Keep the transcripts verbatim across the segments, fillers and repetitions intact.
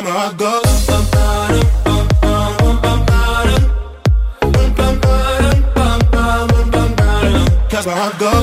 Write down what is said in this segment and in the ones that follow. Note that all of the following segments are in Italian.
plan where I go. That's where I go.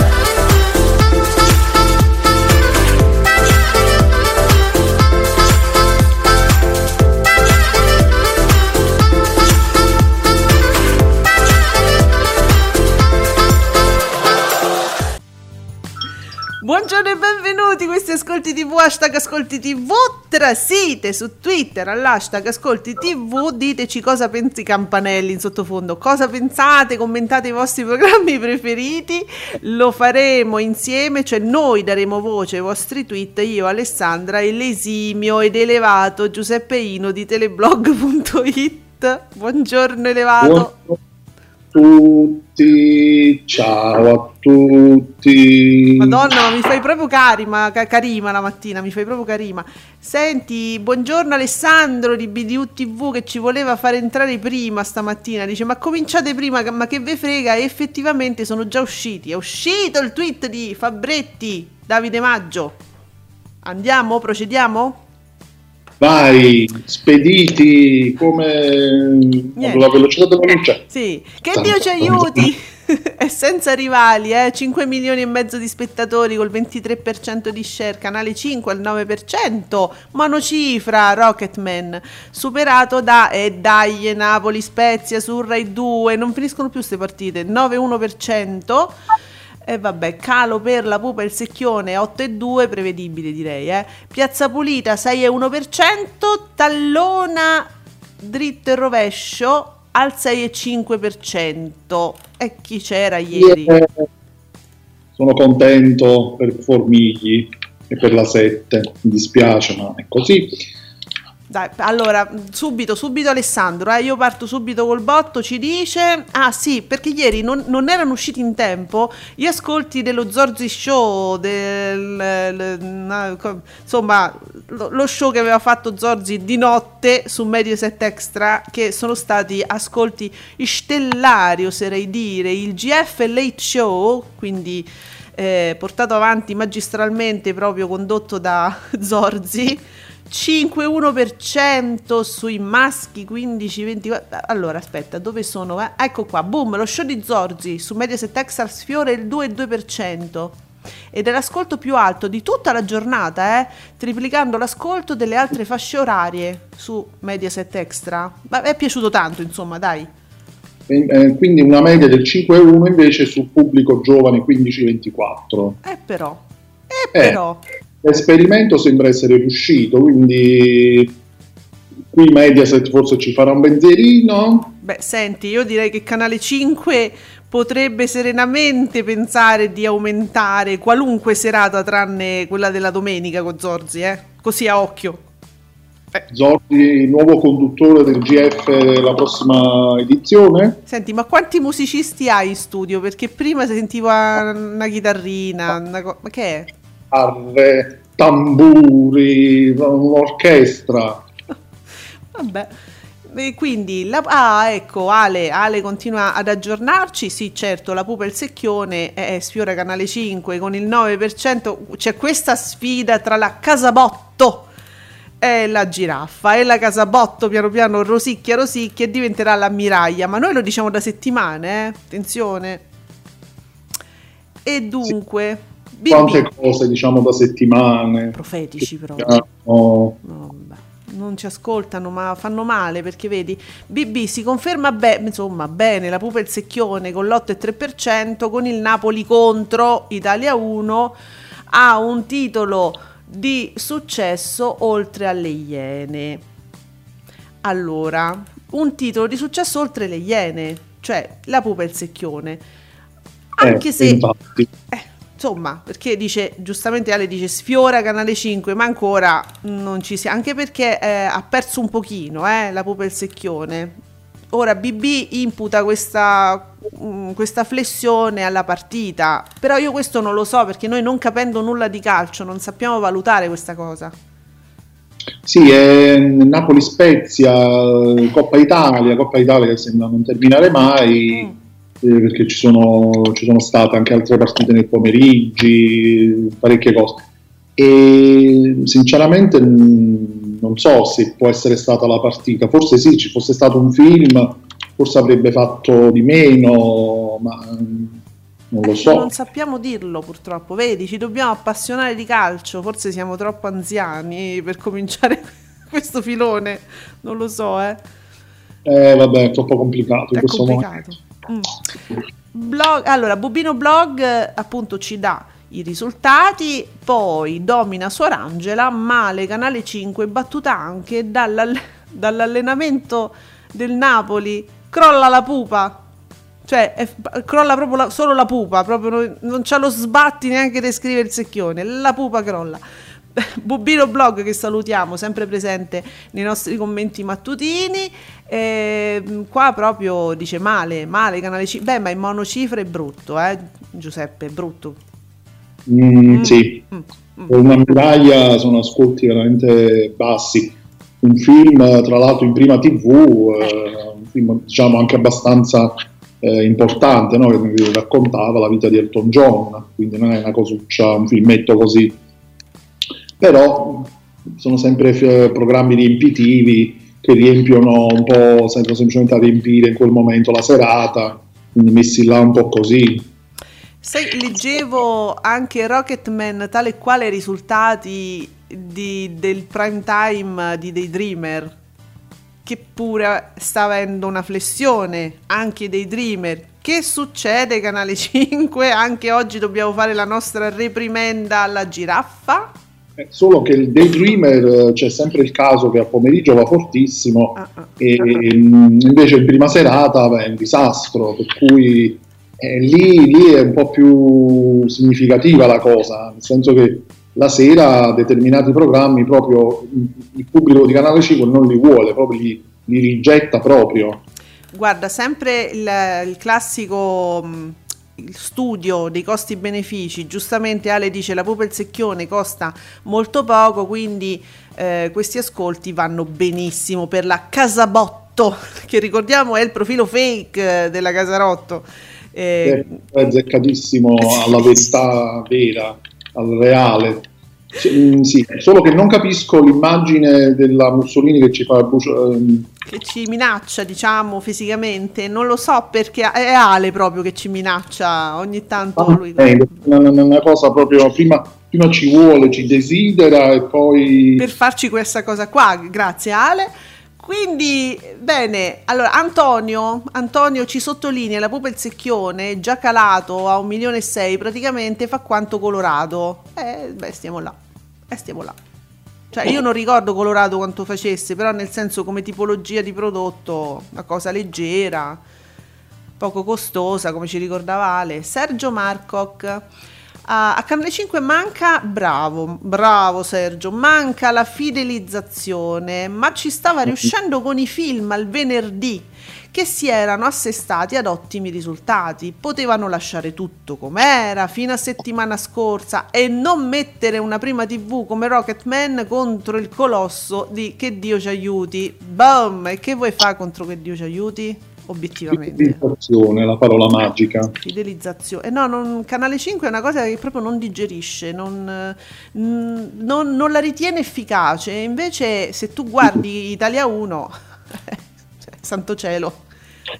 Buongiorno e benvenuti, questi Ascolti tivù, hashtag Ascolti tivù, trasite su Twitter all'hashtag Ascolti tivù, diteci cosa pensi campanelli in sottofondo, cosa pensate, commentate i vostri programmi preferiti, lo faremo insieme, cioè noi daremo voce ai vostri tweet, io Alessandra e l'esimio ed elevato Giuseppeino di teleblog punto it, buongiorno elevato. Buongiorno. Tutti, ciao a tutti. Madonna, mi fai proprio carima, ca- carima la mattina, mi fai proprio carima. Senti, buongiorno Alessandro di B D U T V che ci voleva fare entrare prima stamattina. Dice, ma cominciate prima, ma che ve frega? E effettivamente sono già usciti. È uscito il tweet di Fabretti, Davide Maggio. Andiamo, procediamo? Vai, spediti come yeah. la velocità della luce. Sì, che Dio ci aiuti! È senza rivali, eh? cinque milioni e mezzo di spettatori col ventitré per cento di share, Canale cinque al nove per cento, monocifra Rocketman, superato da eh, dai Napoli, Spezia su Rai due, non finiscono più queste partite, nove virgola uno per cento. E eh vabbè, calo per la pupa e il secchione otto virgola due, prevedibile direi, eh. Piazza Pulita sei virgola uno per cento, Tallona dritto e rovescio al sei virgola cinque per cento. E chi c'era ieri? Yeah. Sono contento per Formigli e per la sette, mi dispiace ma è così. Dai, allora, subito, subito Alessandro, eh, io parto subito col botto, ci dice... Ah sì, perché ieri non, non erano usciti in tempo gli ascolti dello Zorzi Show, del, del, insomma, lo, lo show che aveva fatto Zorzi di notte su Mediaset Extra, che sono stati ascolti stellari, oserei dire, il G F Late Show, quindi eh, portato avanti magistralmente proprio condotto da Zorzi, cinque virgola uno per cento sui maschi quindici ventiquattro. Allora aspetta, dove sono? Eh? Ecco qua, boom, lo show di Zorzi su Mediaset Extra sfiora il due virgola due per cento ed è l'ascolto più alto di tutta la giornata, eh? Triplicando l'ascolto delle altre fasce orarie su Mediaset Extra. Ma è piaciuto tanto, insomma, dai. E, eh, quindi una media del cinque virgola uno invece sul pubblico giovane quindici ventiquattro. Eh però, eh però... Eh. L'esperimento sembra essere riuscito, quindi qui Mediaset forse ci farà un benzerino. Beh, senti, io direi che Canale cinque potrebbe serenamente pensare di aumentare qualunque serata tranne quella della domenica con Zorzi, eh? Così a occhio. Eh. Zorzi, nuovo conduttore del G F la prossima edizione. Senti, ma quanti musicisti hai in studio? Perché prima sentivo una chitarrina, una co- ma che è? Arre, tamburi, un'orchestra. Vabbè, e quindi la, ah ecco Ale, Ale continua ad aggiornarci. Sì certo, la pupa e il secchione eh, sfiora Canale cinque con il nove per cento. C'è questa sfida tra la Casabotto e la giraffa, e la Casabotto piano piano rosicchia rosicchia e diventerà l'ammiraglia, ma noi lo diciamo da settimane, eh? Attenzione. E dunque sì. Quante cose, diciamo, da settimane. Profetici proprio. No, vabbè. Non ci ascoltano, ma fanno male, perché vedi, B B si conferma be- insomma bene, la pupa e il secchione con l'otto virgola tre per cento, con il Napoli contro Italia uno, ha un titolo di successo oltre alle Iene. Allora, un titolo di successo oltre le Iene, cioè la pupa e il secchione, anche eh, se... Infatti. Eh, Insomma, perché dice, giustamente Ale dice, sfiora Canale cinque, ma ancora non ci si... Anche perché eh, ha perso un pochino, eh, la pupa e il secchione. Ora B B imputa questa, mh, questa flessione alla partita, però io questo non lo so, perché noi, non capendo nulla di calcio, non sappiamo valutare questa cosa. Sì, è Napoli-Spezia, Coppa Italia, Coppa Italia che sembra non terminare mai... Mm. Perché ci sono, ci sono state anche altre partite nel pomeriggio, parecchie cose, e sinceramente non so se può essere stata la partita. Forse sì, ci fosse stato un film, forse avrebbe fatto di meno, ma non lo so. Non sappiamo dirlo, purtroppo. Vedi, ci dobbiamo appassionare di calcio, forse siamo troppo anziani per cominciare questo filone, non lo so, eh. Eh vabbè, è troppo complicato in è questo complicato. momento. Mm. Blog, allora Bubino Blog appunto ci dà i risultati, poi domina Suor Angela, male Canale cinque, battuta anche dall'all- dall'allenamento del Napoli, crolla la pupa, cioè è, crolla proprio la, solo la pupa, proprio non, non c'ha lo sbatti neanche di scrivere il secchione, la pupa crolla. Bubino Blog, che salutiamo, sempre presente nei nostri commenti mattutini, eh, qua proprio dice male, male Canale cinque, beh, ma in monocifre è brutto, eh, Giuseppe, è brutto. Mm, mm. Sì, mm. per una medaglia sono ascolti veramente bassi, un film tra l'altro in prima tivù, eh, un film diciamo anche abbastanza eh, importante, no? Che raccontava la vita di Elton John, quindi non è una cosuccia, un filmetto così. Però sono sempre f- programmi riempitivi che riempiono un po', sempre semplicemente a riempire in quel momento la serata, quindi messi là un po' così. Se leggevo anche Rocketman, tale quale risultati di, del prime time di Daydreamer, che pure sta avendo una flessione, anche Daydreamer. Che succede Canale cinque? Anche oggi dobbiamo fare la nostra reprimenda alla giraffa? Solo che il Daydreamer, c'è sempre il caso che a pomeriggio va fortissimo, ah, ah, e ah, ah. invece in prima serata beh, è un disastro, per cui eh, lì, lì è un po' più significativa la cosa, nel senso che la sera determinati programmi proprio il pubblico di Canale cinque non li vuole, proprio li, li rigetta proprio. Guarda, sempre il, il classico... il studio dei costi-benefici, giustamente Ale dice la pupa e il secchione costa molto poco, quindi eh, questi ascolti vanno benissimo per la Casabotto, che ricordiamo è il profilo fake della Casarotto, eh, è azzeccatissimo alla verità vera, al reale. C- sì, solo che non capisco l'immagine della Mussolini che ci fa buci- che ci minaccia, diciamo, fisicamente, non lo so, perché è Ale proprio che ci minaccia ogni tanto, ah, lui è una, una cosa proprio, prima, prima ci vuole, ci desidera e poi per farci questa cosa qua, grazie Ale. Quindi bene, allora Antonio, Antonio ci sottolinea la pupa e il secchione già calato a un milione e sei, praticamente fa quanto Colorado. Eh, beh, stiamo là, eh, stiamo là. Cioè io non ricordo Colorado quanto facesse, però nel senso come tipologia di prodotto, una cosa leggera, poco costosa, come ci ricordava Ale. Sergio Marcoc. Uh, a Canale cinque manca, bravo, bravo Sergio, manca la fidelizzazione, ma ci stava riuscendo con i film al venerdì che si erano assestati ad ottimi risultati, potevano lasciare tutto com'era fino a settimana scorsa e non mettere una prima tivù come Rocketman contro il colosso di Che Dio ci aiuti. Boom! E che vuoi fare contro Che Dio ci aiuti? Obiettivamente fidelizzazione, la parola magica fidelizzazione, eh no, non, Canale cinque è una cosa che proprio non digerisce, non, n- non, non la ritiene efficace, invece se tu guardi Italia uno, cioè, santo cielo,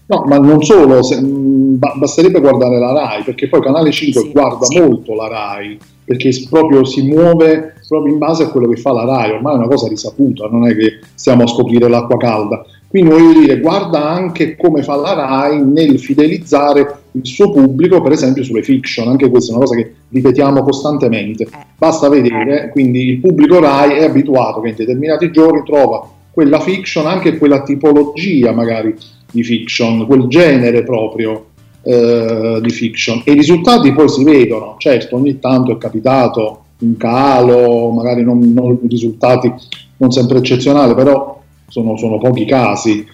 No, ma non solo, se, mh, basterebbe guardare la RAI, perché poi Canale cinque sì, guarda sì. molto la RAI, perché proprio si muove proprio in base a quello che fa la RAI, ormai è una cosa risaputa, non è che stiamo a scoprire l'acqua calda. Quindi voglio dire, guarda anche come fa la RAI nel fidelizzare il suo pubblico, per esempio sulle fiction, anche questa è una cosa che ripetiamo costantemente. Basta vedere, quindi il pubblico RAI è abituato che in determinati giorni trova quella fiction, anche quella tipologia magari di fiction, quel genere proprio eh, di fiction, e i risultati poi si vedono. Certo, ogni tanto è capitato un calo, magari non, non risultati non sempre eccezionali, però sono, sono pochi casi.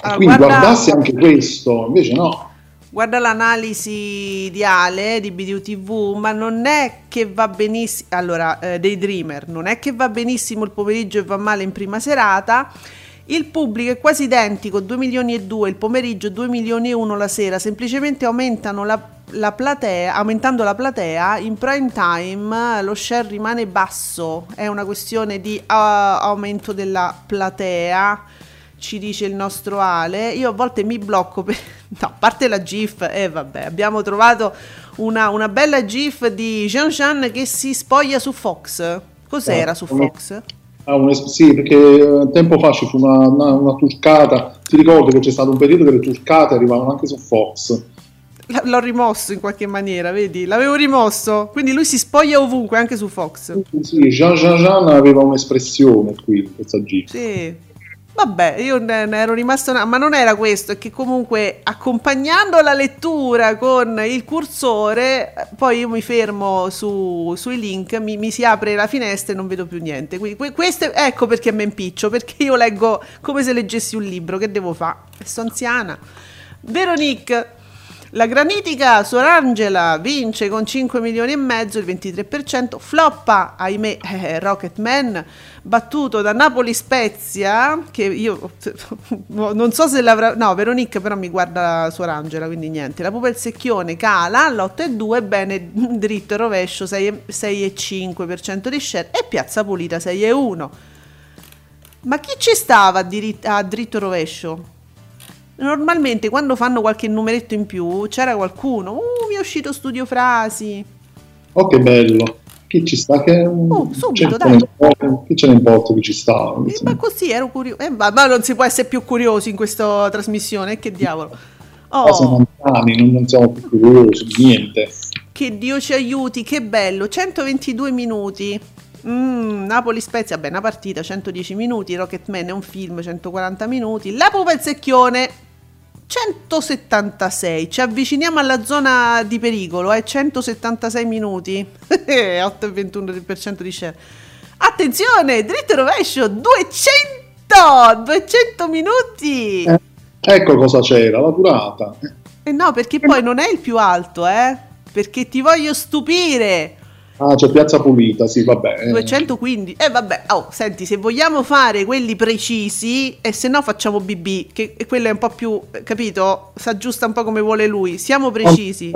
Ah, quindi guarda... guardassi anche questo, invece no. Guarda l'analisi di Ale di B D U T V, ma non è che va benissimo, allora, eh, Daydreamer, non è che va benissimo il pomeriggio e va male in prima serata. Il pubblico è quasi identico, due milioni e due il pomeriggio, due milioni e uno la sera, semplicemente aumentano la, la platea, aumentando la platea, in prime time lo share rimane basso, è una questione di uh, aumento della platea, ci dice il nostro Ale. Io a volte mi blocco, per... no, a parte la GIF, e eh, vabbè, abbiamo trovato una, una bella GIF di Jean-Jean che si spoglia su Fox, cos'era eh, su Fox? Ah, un es- sì, perché tempo fa ci fu una, una, una turcata, ti ricordo che c'è stato un periodo che le turcate arrivavano anche su Fox. L- l'ho rimosso in qualche maniera, vedi? L'avevo rimosso, quindi lui si spoglia ovunque, anche su Fox. Sì, sì, Jean Jean Jean aveva un'espressione qui, questa gita. Sì, vabbè, io ne, ne ero rimasto, una... ma non era questo, è che comunque accompagnando la lettura con il cursore, poi io mi fermo su, sui link, mi, mi si apre la finestra e non vedo più niente. Quindi que- queste, ecco perché mi impiccio, perché io leggo come se leggessi un libro, che devo fare? Sono anziana. Veronica. La granitica Suor Angela vince con cinque milioni e mezzo, il ventitré per cento, floppa, ahimè, eh, Rocketman, battuto da Napoli Spezia, che io non so se l'avrà, no, Veronica però mi guarda Suor Angela, quindi niente, la pupa il secchione cala all'otto virgola due, bene, dritto e rovescio sei virgola cinque per cento di share e Piazza Pulita sei virgola uno. Ma chi ci stava a, dir- a dritto e rovescio? Normalmente quando fanno qualche numeretto in più c'era qualcuno, uh, mi è uscito Studio Frasi. Oh, che bello, chi ci sta? Che oh, subito, dai. Chi ce ne importa chi ci sta? Eh, ma così ero curioso, eh, ma, ma non si può essere più curiosi in questa trasmissione, che diavolo. Oh. Ma siamo anziani, non siamo più curiosi, niente. Che Dio ci aiuti, che bello, centoventidue minuti. Mm, Napoli Spezia, beh, una partita centodieci minuti, Rocketman è un film centoquaranta minuti, La pupa il secchione centosettantasei, ci avviciniamo alla zona di pericolo, eh, centosettantasei minuti, otto virgola ventuno per cento di share. Attenzione, dritto e rovescio duecento minuti. Eh, ecco cosa c'era, la durata. Eh no, perché poi non è il più alto, eh? Perché ti voglio stupire. Ah, c'è Piazza Pulita, sì, vabbè. duecentoquindici, eh vabbè, oh, senti, se vogliamo fare quelli precisi, e se no facciamo B B, che quello è un po' più, capito, si aggiusta un po' come vuole lui, siamo precisi.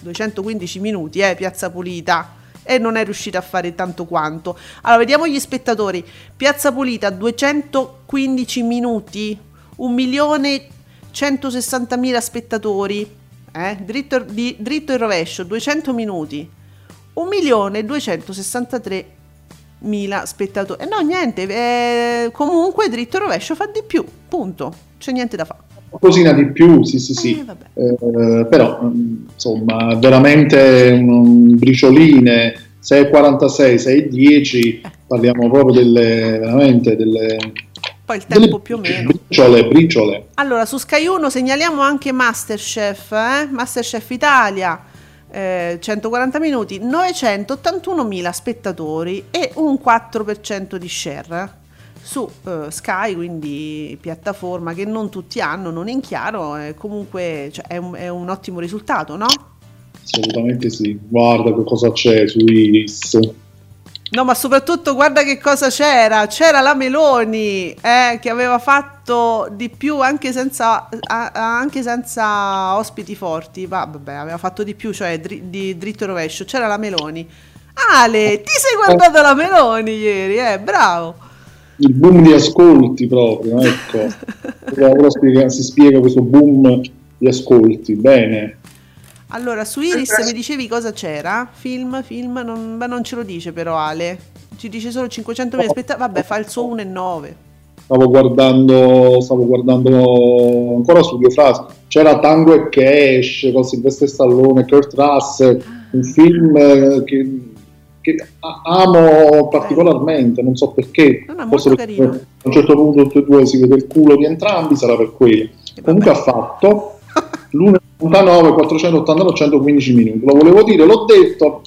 duecentoquindici minuti, eh, Piazza Pulita, e non è riuscita a fare tanto quanto. Allora, vediamo gli spettatori, Piazza Pulita, duecentoquindici minuti, un milione centosessantamila spettatori. Eh? Dritto, di, dritto e rovescio duecento minuti, un milione duecentosessantatremila spettatori. E eh no, niente, eh, comunque dritto e rovescio fa di più, punto, c'è niente da fare. Qualcosina di più, sì sì sì, eh, eh, però insomma veramente um, bricioline, sei virgola quarantasei, sei virgola dieci, parliamo proprio delle, veramente delle... il tempo più o meno briciole, briciole. Allora su Sky uno segnaliamo anche Masterchef, eh? Masterchef Italia, eh, centoquaranta minuti, novecentottantunomila spettatori e un quattro per cento di share su eh, Sky, quindi piattaforma che non tutti hanno, non in chiaro, eh, comunque cioè, è, un, è un ottimo risultato, no? Assolutamente sì, guarda che cosa c'è su Iris. No, ma soprattutto guarda che cosa c'era, c'era la Meloni, eh, che aveva fatto di più anche senza, a, anche senza ospiti forti, ma vabbè, aveva fatto di più, cioè dri, di dritto e rovescio, c'era la Meloni. Ale, ti sei guardato la Meloni ieri, eh, bravo. il boom di ascolti proprio, ecco. Ora spiega, si spiega questo boom di ascolti, bene. Allora, su Iris mi dicevi cosa c'era? Film, film, non, ma non ce lo dice però Ale, ci dice solo cinquecentomila no. spettatori, vabbè, fa il suo uno e nove. Stavo guardando, stavo guardando ancora su due frasi, c'era Tango e Cash con Silvestre Stallone, Kurt Russell, un film che, che amo particolarmente, non so perché, no, no, forse perché a un certo punto tutti e due si vede il culo di entrambi, sarà per quello. Comunque ha fatto l'uno ottantanove quattrocentottantanove centoquindici minuti, lo volevo dire, l'ho detto.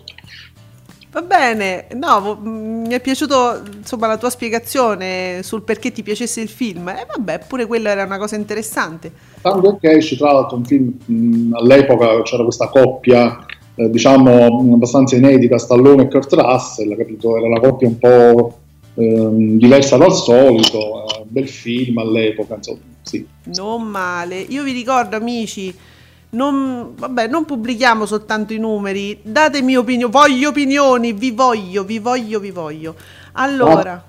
Va bene, no, mi è piaciuto insomma la tua spiegazione sul perché ti piacesse il film, e eh, vabbè, pure quella era una cosa interessante. Tango e Cash, tra l'altro, un film mh, all'epoca c'era questa coppia eh, diciamo abbastanza inedita, Stallone e Kurt Russell, capito? Era una coppia un po' eh, diversa dal solito, eh, bel film all'epoca, insomma, sì. Non male, io vi ricordo amici, non, vabbè, non pubblichiamo soltanto i numeri, datemi opinioni, voglio opinioni, vi voglio, vi voglio, vi voglio. Allora,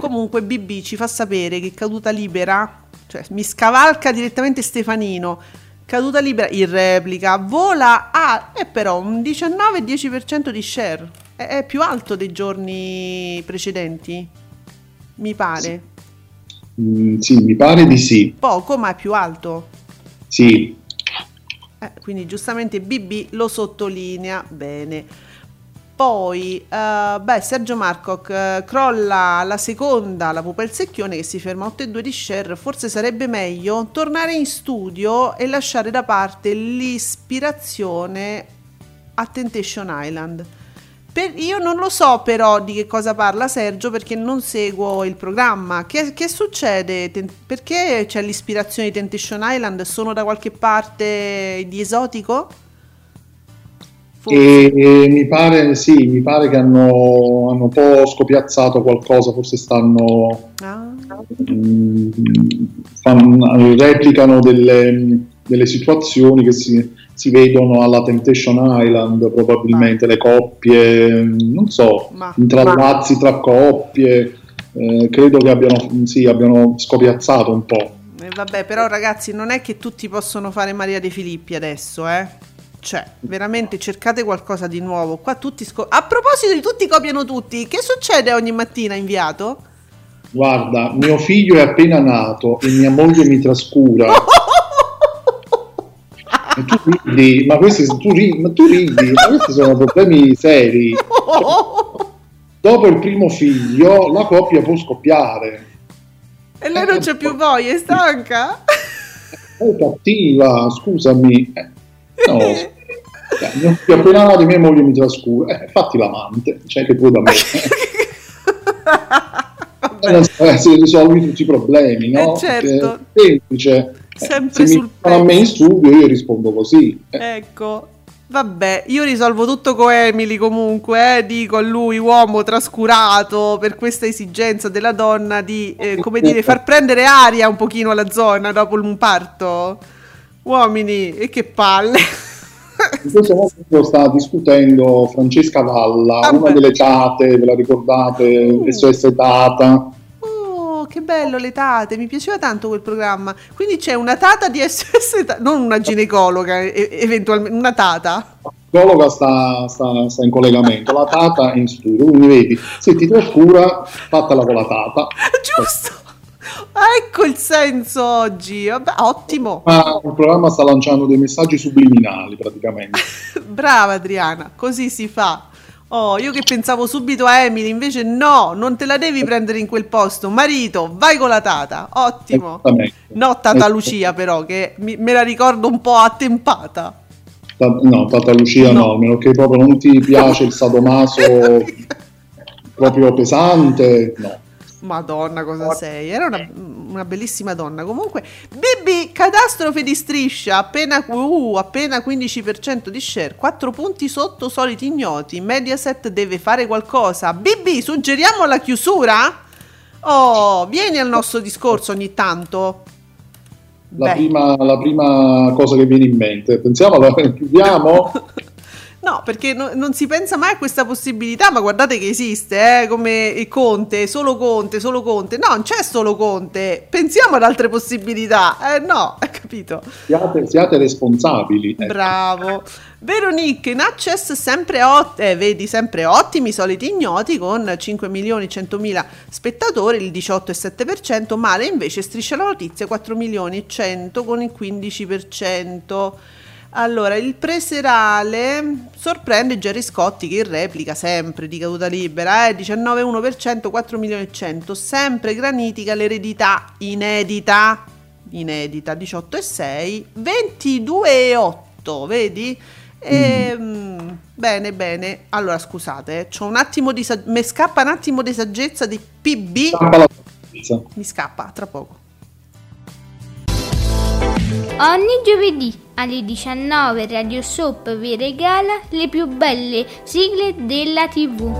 comunque B B ci fa sapere che Caduta libera, cioè mi scavalca direttamente Stefanino, Caduta libera in replica vola a, è però un diciannove dieci per cento di share, è, è più alto dei giorni precedenti, mi pare. Sì. Mm, sì, mi pare di sì. Poco, ma è più alto. Sì. Eh, quindi giustamente B B lo sottolinea bene. Poi, uh, beh, Sergio Marcoc uh, crolla la seconda, la pupa il secchione che si ferma a otto e due di share. Forse sarebbe meglio tornare in studio e lasciare da parte l'ispirazione a Temptation Island. Per, io non lo so però di che cosa parla Sergio perché non seguo il programma. Che, che succede? Ten, perché c'è l'ispirazione di Temptation Island? Sono da qualche parte di esotico? E, e mi pare sì, mi pare che hanno, hanno un po' scopiazzato qualcosa, forse stanno ah. mh, fanno, replicano delle, delle situazioni che si... si vedono alla Temptation Island probabilmente, ah. le coppie, non so, ma, intrallazzi ma. tra coppie, eh, credo che abbiano, sì, abbiano scopiazzato un po'. E vabbè, però ragazzi, non è che tutti possono fare Maria De Filippi adesso, eh? Cioè, veramente cercate qualcosa di nuovo. Qua tutti scop- a proposito di tutti copiano tutti, che succede ogni mattina, inviato? Guarda, mio figlio è appena nato e mia moglie mi trascura. E tu ridi, ma questi tu ridi, ma tu ridi, ma questi sono problemi seri. Cioè, dopo il primo figlio la coppia può scoppiare. E lei non c'è più voglia, è stanca? È cattiva, scusami. Eh, no, mio figlio appena nato di mia moglie mi trascura. Eh, fatti l'amante, cioè che puoi da me. Eh, si risolvi tutti i problemi, no? Eh certo. È semplice. Eh, sempre sul pezzo. A me in studio io rispondo così. Eh. Ecco, vabbè, io risolvo tutto con Emily comunque, eh, dico a lui, uomo trascurato per questa esigenza della donna di, eh, come dire, far prendere aria un pochino alla zona dopo un parto. Uomini, e che palle! In questo momento sta discutendo Francesca Valla, ah, una beh. delle tate, ve la ricordate? Uh. S O S Tata. Che bello, le tate, mi piaceva tanto quel programma. Quindi c'è una tata di S S, non una ginecologa, e- eventualmente una tata. La ginecologa sta, sta, sta in collegamento, la tata è in studio, quindi vedi, se ti trascura, fatela con la tata. Giusto, ecco il senso oggi, vabbè, ottimo. Ma il programma sta lanciando dei messaggi subliminali praticamente. Brava Adriana, così si fa. Oh, io che pensavo subito a Emily, invece no, non te la devi prendere in quel posto, marito, vai con la tata, ottimo. No, tata Lucia però, che mi, me la ricordo un po' attempata. No, tata Lucia no, no, meno che proprio non ti piace il sadomaso proprio pesante, no. Madonna, cosa sei? Era una, una bellissima donna. Comunque, B B, catastrofe di Striscia, appena, uh, appena quindici per cento di share, quattro punti sotto soliti ignoti. Mediaset deve fare qualcosa. B B, suggeriamo la chiusura? Oh, vieni al nostro discorso ogni tanto. La, prima, la prima cosa che viene in mente, pensiamo, la chiudiamo? No, perché no, non si pensa mai a questa possibilità, ma guardate che esiste, eh? Come Conte, solo Conte, solo Conte. No, non c'è solo Conte, pensiamo ad altre possibilità. Eh no, hai capito? Siate, siate responsabili. Ecco. Bravo. Veronica in access sempre, ot- eh, vedi, sempre ottimi, soliti ignoti con cinque milioni centomila spettatori, il diciotto virgola sette per cento, male invece Striscia la Notizia quattro milioni e cento con il quindici per cento. Allora, il preserale sorprende Gerry Scotti che in replica sempre di Caduta libera, eh, diciannove virgola uno per cento, quattro milioni e cento, sempre granitica l'eredità inedita, inedita diciotto virgola sei, ventidue virgola otto, vedi? E, mm. mh, bene, bene. Allora, scusate, eh, c'ho un attimo di sag- mi scappa un attimo di saggezza di P B. Mi scappa tra poco. Ogni giovedì alle diciannove Radio Soap vi regala le più belle sigle della tivù.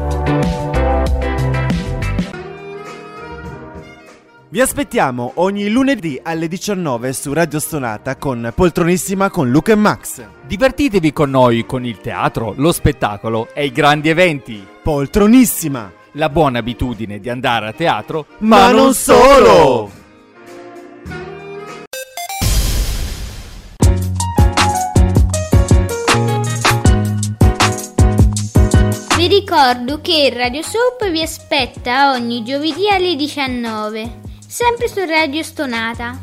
Vi aspettiamo ogni lunedì alle diciannove su Radio Sonata con Poltronissima con Luca e Max. Divertitevi con noi con il teatro, lo spettacolo e i grandi eventi. Poltronissima, la buona abitudine di andare a teatro, ma, ma non solo! Vi ricordo che Radio Soap vi aspetta ogni giovedì alle diciannove. Sempre su Radio Stonata.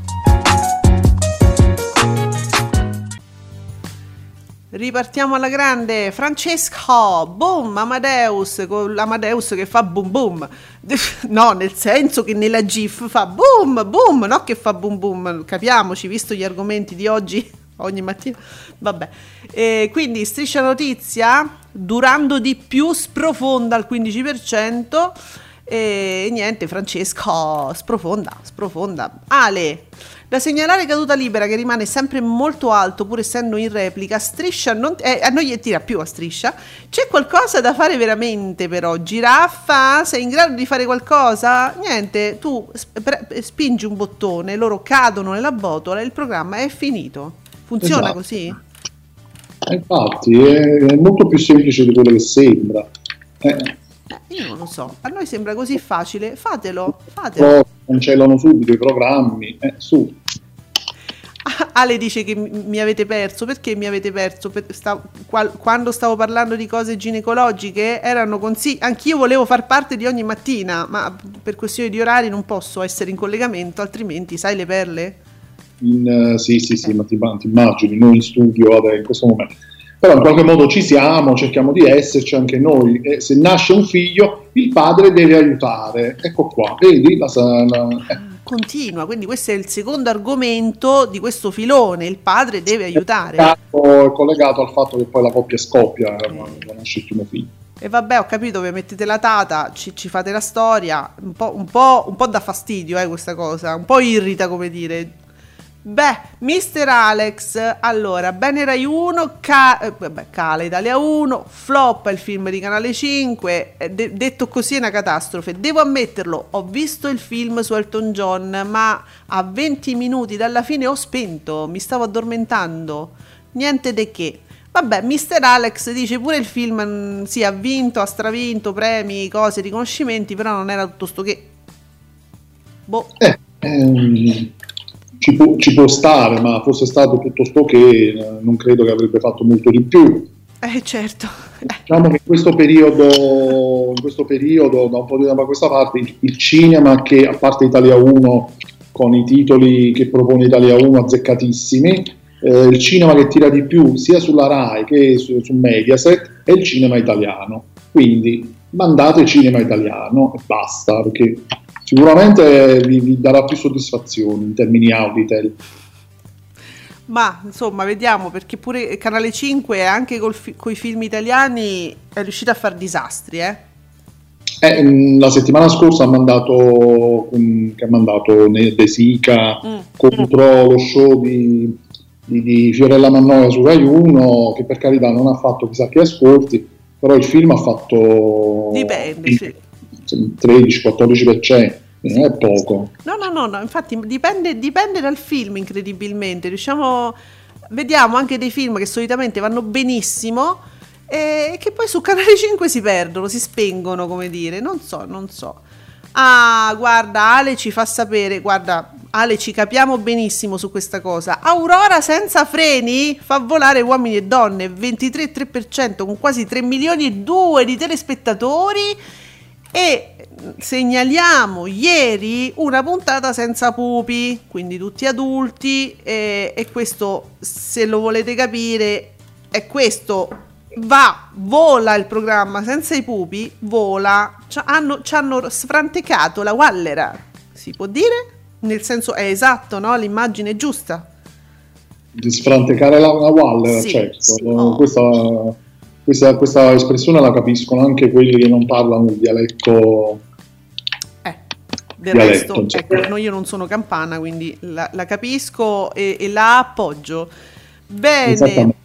Ripartiamo alla grande. Francesco, boom, Amadeus, con l'Amadeus che fa boom boom. No, nel senso che nella GIF fa boom boom, no che fa boom boom, capiamoci, visto gli argomenti di oggi, ogni mattina, vabbè. E quindi Striscia Notizia, durando di più, sprofonda al quindici per cento. E niente, Francesco sprofonda, sprofonda. Ale, da segnalare Caduta libera che rimane sempre molto alto pur essendo in replica. Striscia non, eh, a noi gli tira più a Striscia. C'è qualcosa da fare veramente però? Giraffa, sei in grado di fare qualcosa? Niente, tu sp- spingi un bottone, loro cadono nella botola e il programma è finito. Funziona esatto. Così? Infatti è molto più semplice di quello che sembra. eh. Io non lo so, a noi sembra così facile, fatelo, fatelo. Oh, cancellano subito i programmi, eh, su. Ale dice che mi avete perso, perché mi avete perso? Per, sta, qual, quando stavo parlando di cose ginecologiche erano consigli, anch'io volevo far parte di ogni mattina, ma per questioni di orari non posso essere in collegamento, altrimenti sai le perle? In, uh, sì, sì, sì, eh. Ma ti, ti immagini, noi in studio vabbè, in questo momento. Però in qualche modo ci siamo, cerchiamo di esserci anche noi. E se nasce un figlio, il padre deve aiutare. Ecco qua, vedi la sana. Continua, quindi questo è il secondo argomento di questo filone, il padre deve aiutare. È collegato al fatto che poi la coppia scoppia, eh. Nasce il primo figlio. E vabbè, ho capito, vi mettete la tata, ci, ci fate la storia, un po', un po', un po' da fastidio eh, questa cosa, un po' irrita come dire. Beh, mister Alex, allora, bene Rai uno, ca- vabbè, cala Italia uno, flop il film di Canale cinque, de- detto così è una catastrofe, devo ammetterlo, ho visto il film su Elton John, ma a venti minuti dalla fine ho spento, mi stavo addormentando, niente de che. Vabbè, mister Alex dice pure il film, sì, ha vinto, ha stravinto, premi, cose, riconoscimenti, però non era tutto sto che... Boh... Eh, ehm... Ci può, ci può stare, ma fosse stato tutto sto che eh, non credo che avrebbe fatto molto di più. Eh certo. Diciamo che in questo periodo, in questo periodo da un po' di tempo a questa parte, il, il cinema che, a parte Italia uno, con i titoli che propone Italia uno azzeccatissimi, eh, il cinema che tira di più sia sulla Rai che su, su Mediaset è il cinema italiano. Quindi mandate cinema italiano e basta, perché... Sicuramente vi, vi darà più soddisfazioni in termini Auditel. Ma insomma, vediamo, perché pure Canale cinque, anche col fi- coi film italiani, è riuscito a far disastri. Eh? Eh, la settimana scorsa ha mandato, um, che ha mandato De Sica mm. contro mm. lo show di, di, di Fiorella Mannoia su Rai uno, che per carità non ha fatto chissà che ascolti, però il film ha fatto... Dipende, il... sì. tredici quattordici per cento non è poco. No, no, no, no, infatti dipende, dipende dal film, incredibilmente. Riusciamo, vediamo anche dei film che solitamente vanno benissimo e che poi su Canale cinque si perdono, si spengono, come dire, non so, non so. Ah, guarda, Ale ci fa sapere, guarda, Ale ci capiamo benissimo su questa cosa. Aurora senza freni fa volare Uomini e Donne, ventitré virgola tre per cento con quasi tre milioni e due di telespettatori, e segnaliamo ieri una puntata senza pupi, quindi tutti adulti, e, e questo, se lo volete capire, è questo. Va, vola il programma senza i pupi, vola. Ci hanno, ci hanno sfrantecato la wallera, si può dire? Nel senso, è esatto, no? L'immagine è giusta. Di sfrantecare la, la wallera, sì, certo. Sì, no. questa, questa, questa espressione la capiscono anche quelli che non parlano il dialetto. Eh, del dialetto, resto, certo. Ecco, io non sono campana, quindi la, la capisco e, e la appoggio. Bene.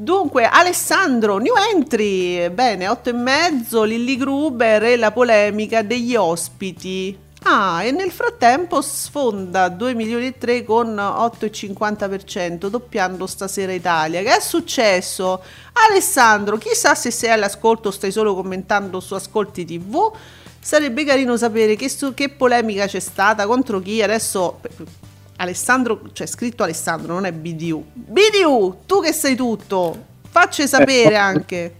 Dunque, Alessandro, new entry, bene, otto e mezzo, Lilli Gruber e la polemica degli ospiti. Ah, e nel frattempo sfonda due milioni e tre con otto virgola cinquanta per cento, doppiando Stasera Italia. Che è successo? Alessandro, chissà se sei all'ascolto o stai solo commentando su Ascolti tivù. Sarebbe carino sapere che, su, che polemica c'è stata, contro chi adesso... Alessandro, cioè scritto Alessandro, non è B D U. B D U, tu che sai tutto, facci sapere eh, anche.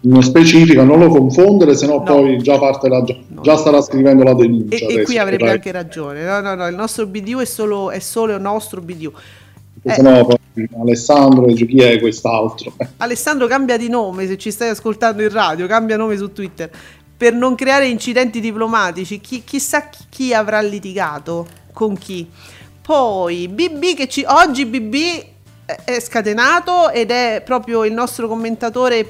Uno specifico, non lo confondere, sennò no. Poi già parte la, già, no. già starà scrivendo la denuncia. E, adesso, e qui avrebbe dai. anche ragione. No, no, no, il nostro B D U è solo è solo nostro B D U. Eh. Sennò poi Alessandro, chi è quest'altro? Alessandro, cambia di nome se ci stai ascoltando in radio, cambia nome su Twitter per non creare incidenti diplomatici. Chi, chissà chi, chi avrà litigato con chi. Poi B B che ci, oggi B B è scatenato ed è proprio il nostro commentatore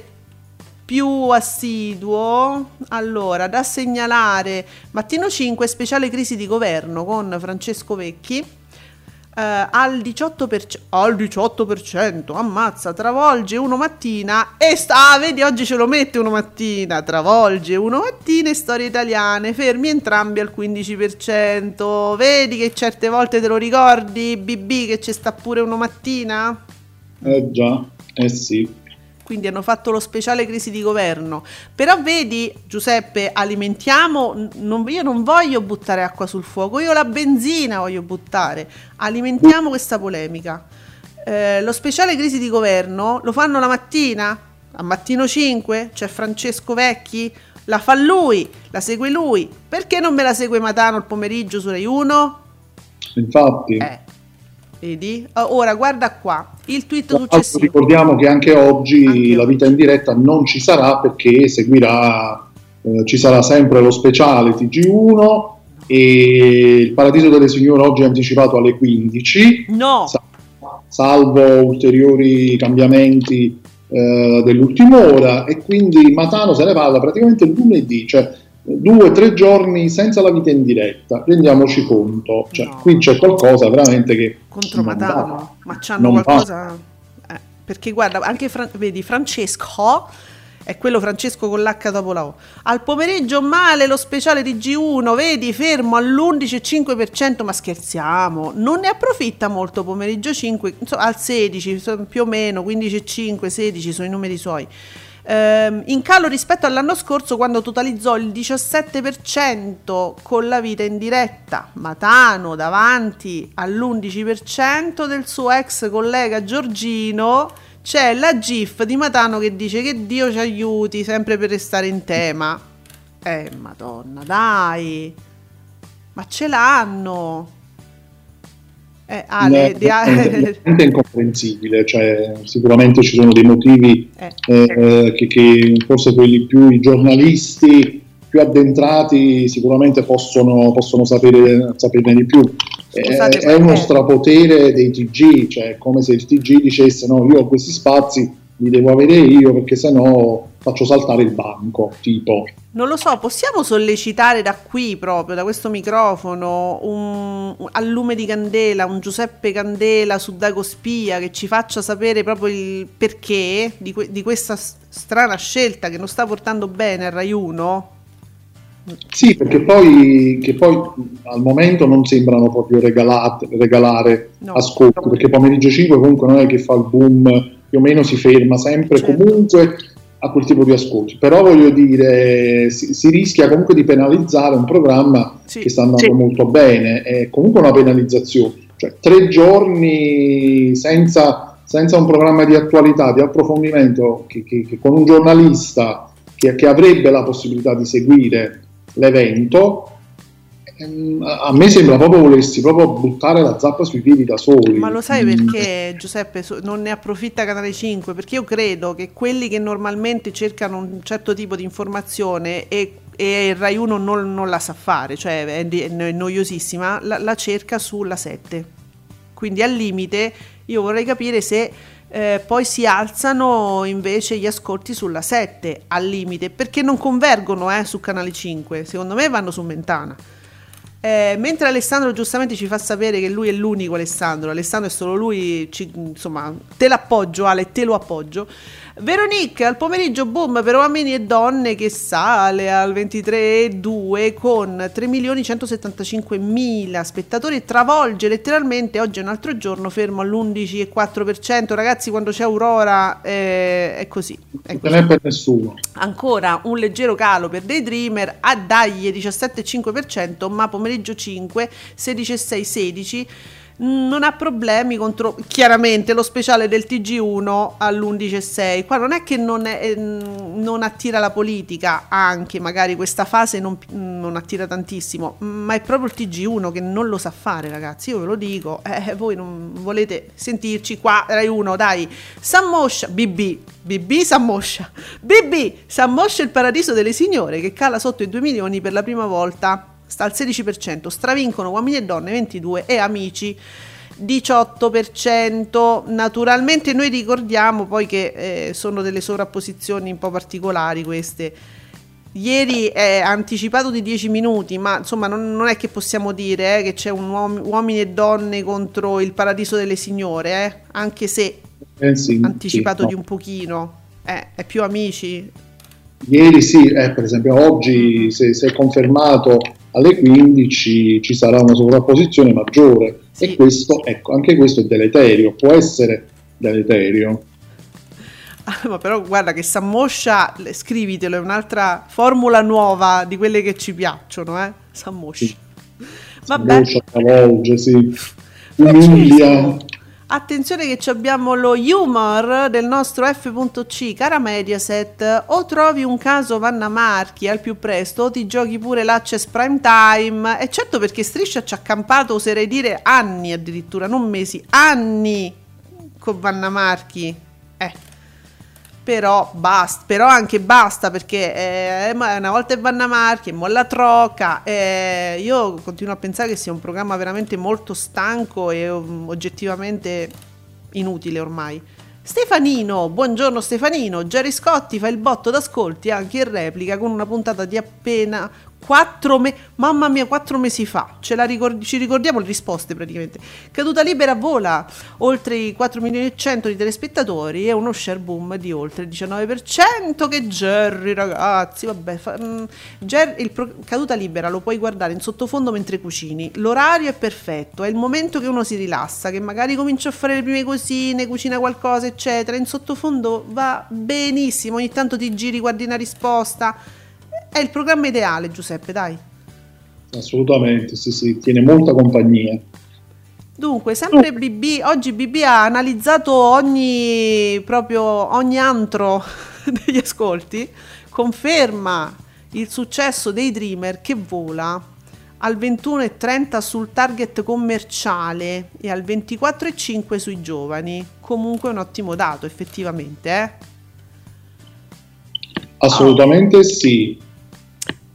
più assiduo. Allora, da segnalare Mattino cinque, speciale crisi di governo con Francesco Vecchi, eh, al diciotto per cento, al diciotto per cento, ammazza, travolge Uno Mattina e sta, ah, vedi, oggi ce lo mette Uno Mattina, travolge Uno Mattina e Storie Italiane, fermi entrambi al quindici per cento. Vedi che certe volte te lo ricordi, B B, che ci sta pure Uno Mattina? Eh già, eh sì. Quindi hanno fatto lo speciale crisi di governo. Però vedi, Giuseppe, alimentiamo, non, io non voglio buttare acqua sul fuoco, io la benzina voglio buttare, alimentiamo questa polemica. Eh, lo speciale crisi di governo lo fanno la mattina, a Mattino cinque, c'è Francesco Vecchi, la fa lui, la segue lui. Perché non me la segue Matano il pomeriggio su Rai uno? Infatti. Eh. Vedi? Ora guarda qua il tweet successivo. Ricordiamo che anche oggi anche La Vita in Diretta non ci sarà, perché seguirà, eh, ci sarà sempre lo speciale T G uno, e il Paradiso delle Signore oggi è anticipato alle quindici. No, salvo ulteriori cambiamenti eh, dell'ultima ora, e quindi Matano se ne parla praticamente lunedì, cioè due o tre giorni senza La Vita in Diretta, rendiamoci conto, cioè, no. Qui c'è qualcosa veramente che contro Matano, ma c'hanno qualcosa, eh, perché guarda anche Fra- vedi Francesco è quello Francesco con l'H dopo la O. Al pomeriggio male lo speciale di G uno, vedi, fermo all'undici virgola cinque per cento, ma scherziamo, non ne approfitta molto Pomeriggio cinque, insomma, al sedici più o meno, quindici virgola cinque, sedici sono i numeri suoi. In calo rispetto all'anno scorso, quando totalizzò il diciassette per cento con La Vita in Diretta. Matano davanti all'undici per cento del suo ex collega Giorgino. C'è la gif di Matano che dice che Dio ci aiuti, sempre per restare in tema. Eh, Madonna, dai, ma ce l'hanno. Eh, Ale, no, di... è incomprensibile, cioè, sicuramente ci sono dei motivi eh. Eh, che, che forse quelli più, i giornalisti più addentrati sicuramente possono, possono sapere, saperne di più. Scusate, eh, è uno strapotere dei T G, cioè è come se il T G dicesse no, io questi spazi li devo avere io perché sennò faccio saltare il banco, tipo. Non lo so, possiamo sollecitare da qui proprio, da questo microfono, un, un al lume di candela, un Giuseppe Candela su Dago Spia che ci faccia sapere proprio il perché di, que- di questa strana scelta che non sta portando bene a Rai uno? Sì, perché poi, che poi al momento non sembrano proprio regalate, regalare no. ascolto, perché Pomeriggio cinque comunque non è che fa il boom più o meno si ferma sempre, certo, comunque a quel tipo di ascolti, però voglio dire si, si rischia comunque di penalizzare un programma, sì, che sta andando, sì, molto bene, è comunque una penalizzazione, cioè tre giorni senza, senza un programma di attualità, di approfondimento, che, che, che con un giornalista che, che avrebbe la possibilità di seguire l'evento, a me sembra proprio volersi proprio buttare la zappa sui piedi da soli. Ma lo sai perché, Giuseppe, non ne approfitta Canale cinque? Perché io credo che quelli che normalmente cercano un certo tipo di informazione e, e il Rai uno non, non la sa fare, cioè è, è noiosissima, la, la cerca sulla sette. Quindi al limite io vorrei capire se eh, poi si alzano invece gli ascolti sulla sette, al limite, perché non convergono eh, su Canale cinque, secondo me vanno su Mentana. Eh, mentre Alessandro giustamente ci fa sapere che lui è l'unico Alessandro, Alessandro è solo lui, ci, insomma, te l'appoggio Ale, te lo appoggio. Veronica al pomeriggio boom per uomini e donne che sale al ventitré virgola due con tre milioni centosettantacinquemila spettatori, travolge letteralmente Oggi è un altro giorno, fermo all'undici virgola quattro per cento. Ragazzi, quando c'è Aurora eh, è così, è così. Non è per nessuno. Ancora un leggero calo per Daydreamer a dagli diciassette virgola cinque per cento, ma pomeriggio cinque sedici virgola sei sedici non ha problemi contro chiaramente lo speciale del T G uno all'undici virgola sei. Qua non è che non, è, non attira la politica, anche magari questa fase non, non attira tantissimo, ma è proprio il T G uno che non lo sa fare, ragazzi, io ve lo dico, eh, voi non volete sentirci qua Rai uno, dai. Sammoscia B B, B B Sammoscia B B Sammoscia il Paradiso delle Signore che cala sotto i due milioni per la prima volta, sta al sedici per cento, stravincono uomini e donne ventidue e amici diciotto per cento. Naturalmente noi ricordiamo poi che eh, sono delle sovrapposizioni un po' particolari queste. Ieri è anticipato di dieci minuti, ma insomma non, non è che possiamo dire eh, che c'è un uom- uomini e donne contro il Paradiso delle Signore, eh? Anche se eh sì, anticipato sì, no, di un pochino, eh, è più amici. Ieri sì, eh, per esempio oggi se, se è confermato alle quindici ci sarà una sovrapposizione maggiore, sì, e questo, ecco, anche questo è deleterio, può essere deleterio. Ah, ma però guarda che Sammoscia, scrivitelo, è un'altra formula nuova di quelle che ci piacciono, eh? Sammoscia. Sì. Vabbè. Sammoscia, travolge, sì. Umilia. Attenzione che abbiamo lo humor del nostro F.C, cara Mediaset, o trovi un caso Vanna Marchi al più presto o ti giochi pure l'Access Prime Time, e certo, perché Striscia ci ha campato, oserei dire anni addirittura, non mesi, anni con Vanna Marchi, eh, però basta, però anche basta, perché eh, una volta è Vanna Marchi, molla Troca, eh, io continuo a pensare che sia un programma veramente molto stanco e um, oggettivamente inutile ormai. Stefanino, buongiorno Stefanino, Jerry Scotti fa il botto d'ascolti anche in replica con una puntata di appena quattro mesi, mamma mia, quattro mesi fa, ce la ricord- ci ricordiamo le risposte praticamente. Caduta libera vola oltre i quattro milioni e cento di telespettatori e uno share boom di oltre il diciannove per cento, che Jerry, ragazzi, vabbè, fa- Jerry, il pro- Caduta libera lo puoi guardare in sottofondo mentre cucini, l'orario è perfetto, è il momento che uno si rilassa, che magari comincia a fare le prime cosine, cucina qualcosa eccetera, in sottofondo va benissimo, ogni tanto ti giri, guardi una risposta, è il programma ideale, Giuseppe, dai. Assolutamente, sì, sì, tiene molta compagnia. Dunque, sempre B B, oggi B B ha analizzato ogni, proprio ogni antro degli ascolti, conferma il successo dei Dreamer che vola al ventuno virgola trenta sul target commerciale e al ventiquattro virgola cinque sui giovani, comunque un ottimo dato effettivamente, eh. Assolutamente sì.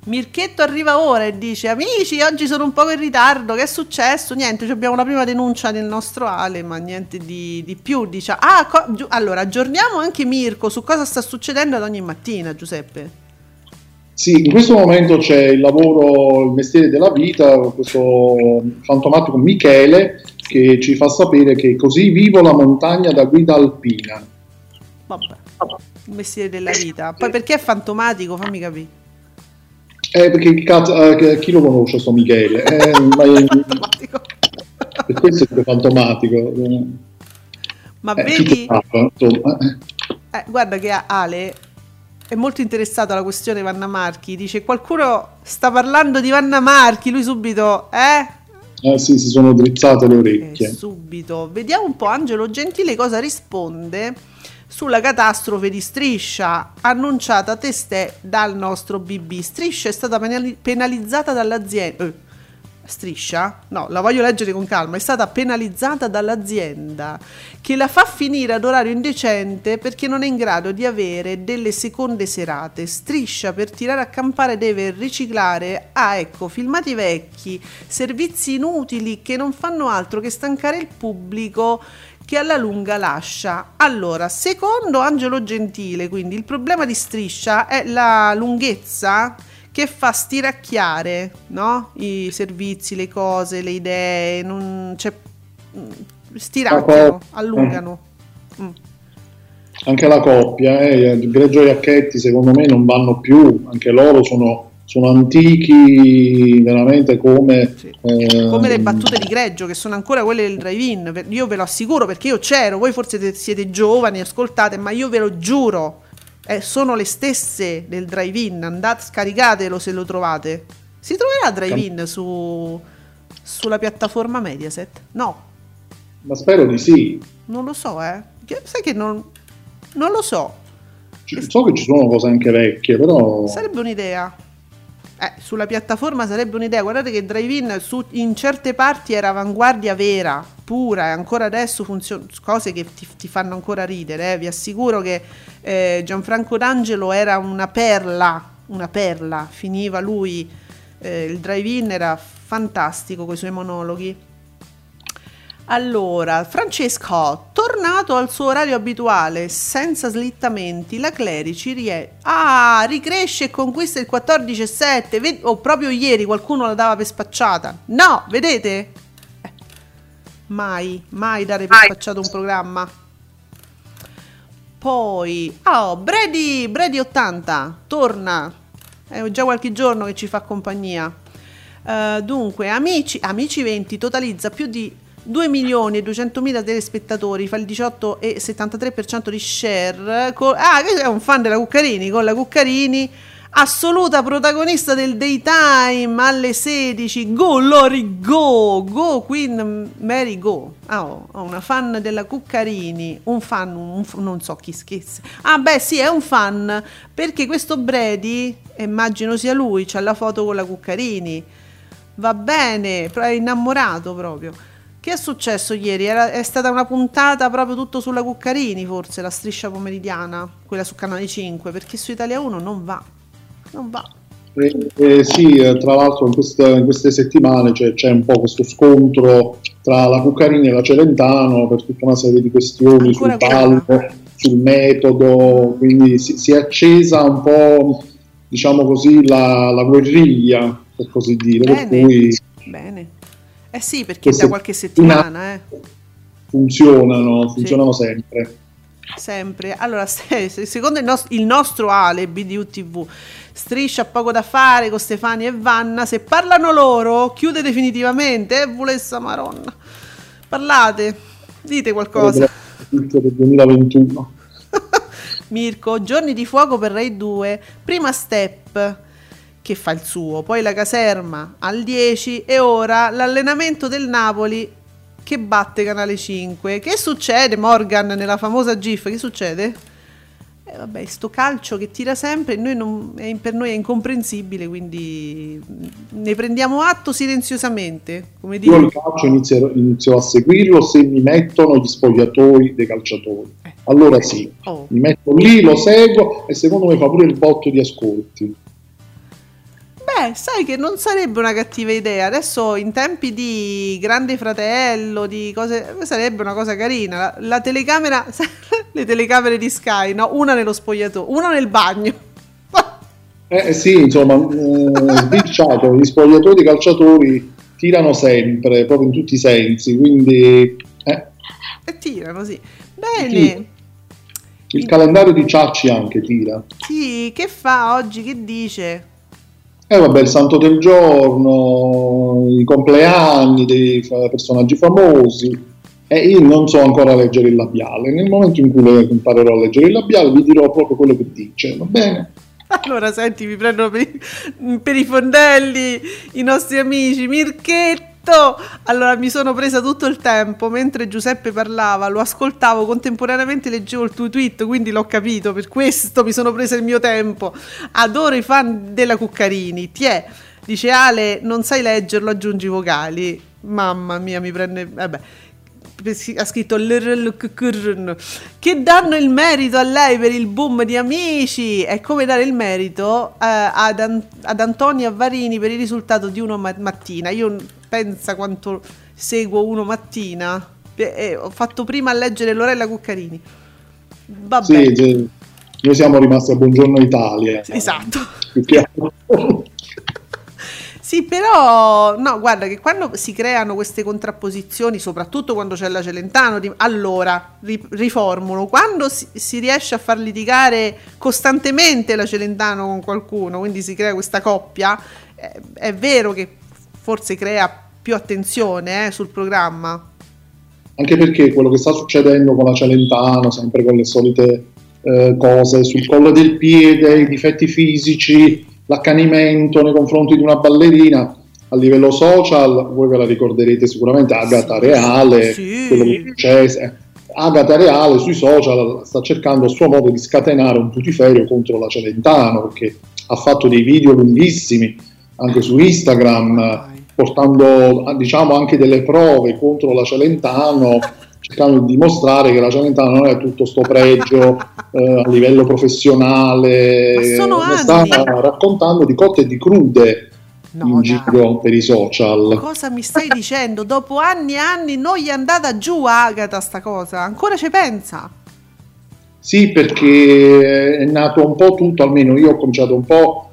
Mirchetto arriva ora e dice: amici, oggi sono un po' in ritardo, che è successo? Niente, abbiamo la prima denuncia del nostro Ale, ma niente di, di più, dice. Ah, co- allora aggiorniamo anche Mirko su cosa sta succedendo ad ogni mattina, Giuseppe. Sì, in questo momento c'è il lavoro, il mestiere della vita, questo fantomatico Michele che ci fa sapere che così vivo la montagna da guida alpina. Vabbè, il mestiere della vita. Poi perché è fantomatico? Fammi capire. Eh, perché cazzo, eh, chi lo conosce sto Michele? Eh, ma è, è questo è fantomatico. Ma eh, vedi, eh, guarda che Ale è molto interessato alla questione Vanna Marchi, dice qualcuno sta parlando di Vanna Marchi, lui subito eh? Eh sì, si sono drizzate le orecchie. Eh, subito. Vediamo un po' Angelo Gentile cosa risponde sulla catastrofe di Striscia annunciata a testè dal nostro B B. Striscia è stata penalizzata dall'azienda. Eh, Striscia? No, la voglio leggere con calma. È stata penalizzata dall'azienda che la fa finire ad orario indecente perché non è in grado di avere delle seconde serate. Striscia per tirare a campare deve riciclare, ah ecco, filmati vecchi, servizi inutili che non fanno altro che stancare il pubblico che alla lunga lascia. Allora, secondo Angelo Gentile, quindi il problema di Striscia è la lunghezza che fa stiracchiare, no? I servizi, le cose, le idee, non c'è, stiracchiano, allungano. Mm. Anche la coppia, eh, Greggio e Iacchetti secondo me non vanno più, anche loro sono, sono antichi veramente come... Sì. Eh, come le battute di Greggio, che sono ancora quelle del drive-in, io ve lo assicuro perché io c'ero, voi forse siete giovani, ascoltate, ma io ve lo giuro. Eh, sono le stesse del drive-in, andate, scaricatelo se lo trovate. Si troverà drive-in su, sulla piattaforma Mediaset? No, ma spero di sì. Non lo so, eh. Che, sai che non, non lo so. Ci, so che ci sono cose anche vecchie, però sarebbe un'idea. Eh, sulla piattaforma sarebbe un'idea. Guardate che drive-in su, in certe parti era avanguardia vera, pura, e ancora adesso funziona, cose che ti, ti fanno ancora ridere, eh. Vi assicuro che eh, Gianfranco D'Angelo era una perla, una perla, finiva lui, eh, il drive-in era fantastico con i suoi monologhi. Allora, Francesco, tornato al suo orario abituale, senza slittamenti, la Clerici rie- ah, ricresce e conquista il quattordici e sette, ved- o oh, proprio ieri qualcuno la dava per spacciata. No, vedete? Eh, mai, mai dare per spacciato un programma. Poi, oh, Brady, Brady ottanta, torna, è già qualche giorno che ci fa compagnia. Uh, dunque, Amici, Amici venti totalizza più di due milioni e duecentomila telespettatori, fa il diciotto e settantatré per cento di share. Con, ah, questo è un fan della Cuccarini, con la Cuccarini assoluta protagonista del daytime alle sedici. Go Lori go, go Queen Mary go. Ah, ho oh, una fan della Cuccarini, un fan, un, non so chi scherzi. Ah beh sì, è un fan perché questo Brady, immagino sia lui, c'ha la foto con la Cuccarini. Va bene, è innamorato proprio. Che è successo ieri? Era, è stata una puntata proprio tutto sulla Cuccarini, forse, la striscia pomeridiana, quella su Canale cinque, perché su Italia uno non va, non va. Eh, eh, sì, tra l'altro in queste, in queste settimane c'è, c'è un po' questo scontro tra la Cuccarini e la Celentano per tutta una serie di questioni. Ancora sul palco, sul metodo, quindi si, si è accesa un po', diciamo così, la, la guerriglia, per così dire. Bene, per cui... bene. Eh sì, perché da qualche settimana eh. funzionano, funzionano sì. sempre. Sempre. Allora, se, se, secondo il, nos- il nostro Ale, B D U T V, Striscia poco da fare con Stefani e Vanna, se parlano loro chiude definitivamente, eh, vulessa maronna. Parlate, dite qualcosa. Per duemilaventuno. Mirko, giorni di fuoco per Rai due, prima step che fa il suo, poi la caserma al dieci e ora l'allenamento del Napoli che batte Canale cinque. Che succede Morgan nella famosa GIF? Che succede? Eh, vabbè, sto calcio che tira sempre, noi non, è, per noi è incomprensibile, quindi ne prendiamo atto silenziosamente. Come dire, io il calcio inizio, inizio a seguirlo se mi mettono gli spogliatoi dei calciatori, eh. allora sì, oh. mi metto lì, lo seguo e secondo me fa pure il botto di ascolti. Beh, sai che non sarebbe una cattiva idea. Adesso in tempi di Grande Fratello, di cose, sarebbe una cosa carina. La, la telecamera, le telecamere di Sky, no? Una nello spogliatoio, una nel bagno. Eh sì, insomma, eh, diciamo, gli spogliatori, i calciatori tirano sempre, proprio in tutti i sensi, quindi... Eh. E tirano, sì. Bene. Sì. Il calendario di Ciacci anche tira. Sì, che fa oggi? Che dice? Eh vabbè, il santo del giorno, i compleanni dei personaggi famosi, e io non so ancora leggere il labiale. Nel momento in cui imparerò a leggere il labiale vi dirò proprio quello che dice, va bene? Allora senti, mi prendono per i, per i fondelli i nostri amici. Mirchetti, allora mi sono presa tutto il tempo mentre Giuseppe parlava, lo ascoltavo contemporaneamente, leggevo il tuo tweet, quindi l'ho capito, per questo mi sono presa il mio tempo. Adoro i fan della Cuccarini. Tiè, dice Ale, non sai leggerlo, aggiungi vocali. Mamma mia, mi prende, vabbè. Ha scritto che danno il merito a lei per il boom di Amici, è come dare il merito eh, ad, An- ad Antonia Varini per il risultato di Uno mattina. Io pensa quanto seguo Uno mattina, e, e ho fatto prima a leggere Lorella Cuccarini. Vabbè. Sì, sì, noi siamo rimasti a Buongiorno Italia. Esatto. Sì, però no, guarda che quando si creano queste contrapposizioni, soprattutto quando c'è la Celentano, di, allora ri, riformulo, quando si, si riesce a far litigare costantemente la Celentano con qualcuno, quindi si crea questa coppia, è, è vero che forse crea più attenzione eh, sul programma. Anche perché quello che sta succedendo con la Celentano, sempre con le solite eh, cose sul collo del piede, i difetti fisici, l'accanimento nei confronti di una ballerina, a livello social voi ve la ricorderete sicuramente Agata sì, Reale sì. Quello che succede, Agata Reale sui social sta cercando a suo modo di scatenare un putiferio contro la Celentano, perché ha fatto dei video lunghissimi anche su Instagram portando, diciamo, anche delle prove contro la Celentano cercando di dimostrare che la Celentano non è tutto sto pregio eh, a livello professionale. Ma sono anni. Stava raccontando di cotte e di crude no, in no. giro per i social. Cosa mi stai dicendo? Dopo anni e anni non gli è andata giù Agata sta cosa, ancora ci pensa? Sì, perché è nato un po' tutto, almeno io ho cominciato un po',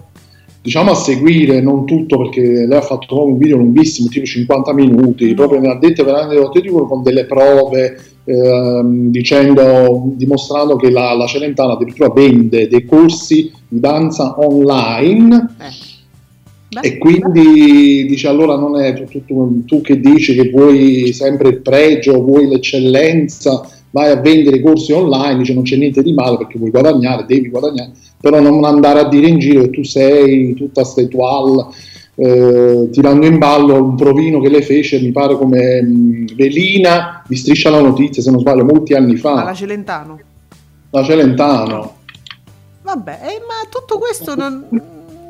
diciamo, a seguire, non tutto, perché lei ha fatto un video lunghissimo, tipo cinquanta minuti, proprio ne ha detto veramente con delle prove, ehm, dicendo, dimostrando che la, la Celentano addirittura vende dei corsi di danza online. Beh. Beh, e quindi beh. dice, allora non è tu, tu, tu che dici che vuoi sempre il pregio, vuoi l'eccellenza, vai a vendere corsi online, dice non c'è niente di male perché vuoi guadagnare, devi guadagnare, però non andare a dire in giro che tu sei tutta statual, eh, tirando in ballo un provino che le fece, mi pare come mh, Velina di Striscia la Notizia, se non sbaglio, molti anni fa. Ma la Celentano. La Celentano. Vabbè, eh, ma tutto questo non...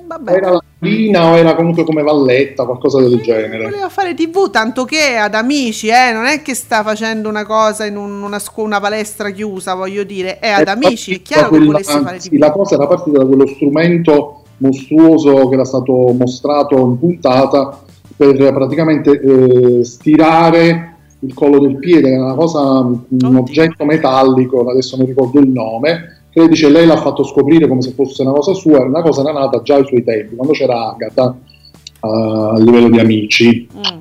Vabbè. Era la Velina o era comunque come Valletta, qualcosa del eh, genere. Voleva fare tivù, tanto che ad Amici, eh, non è che sta facendo una cosa in un, una, una palestra chiusa, voglio dire, è ad è Amici, è chiaro quella, che volesse fare tivù. Sì, la cosa era partita da quello strumento mostruoso che era stato mostrato in puntata per praticamente eh, stirare il collo del piede, era una cosa, un Oddio. oggetto metallico, adesso non ricordo il nome. Lei dice, lei l'ha fatto scoprire come se fosse una cosa sua, una cosa era nata già ai suoi tempi, quando c'era Agata uh, a livello di Amici, mm.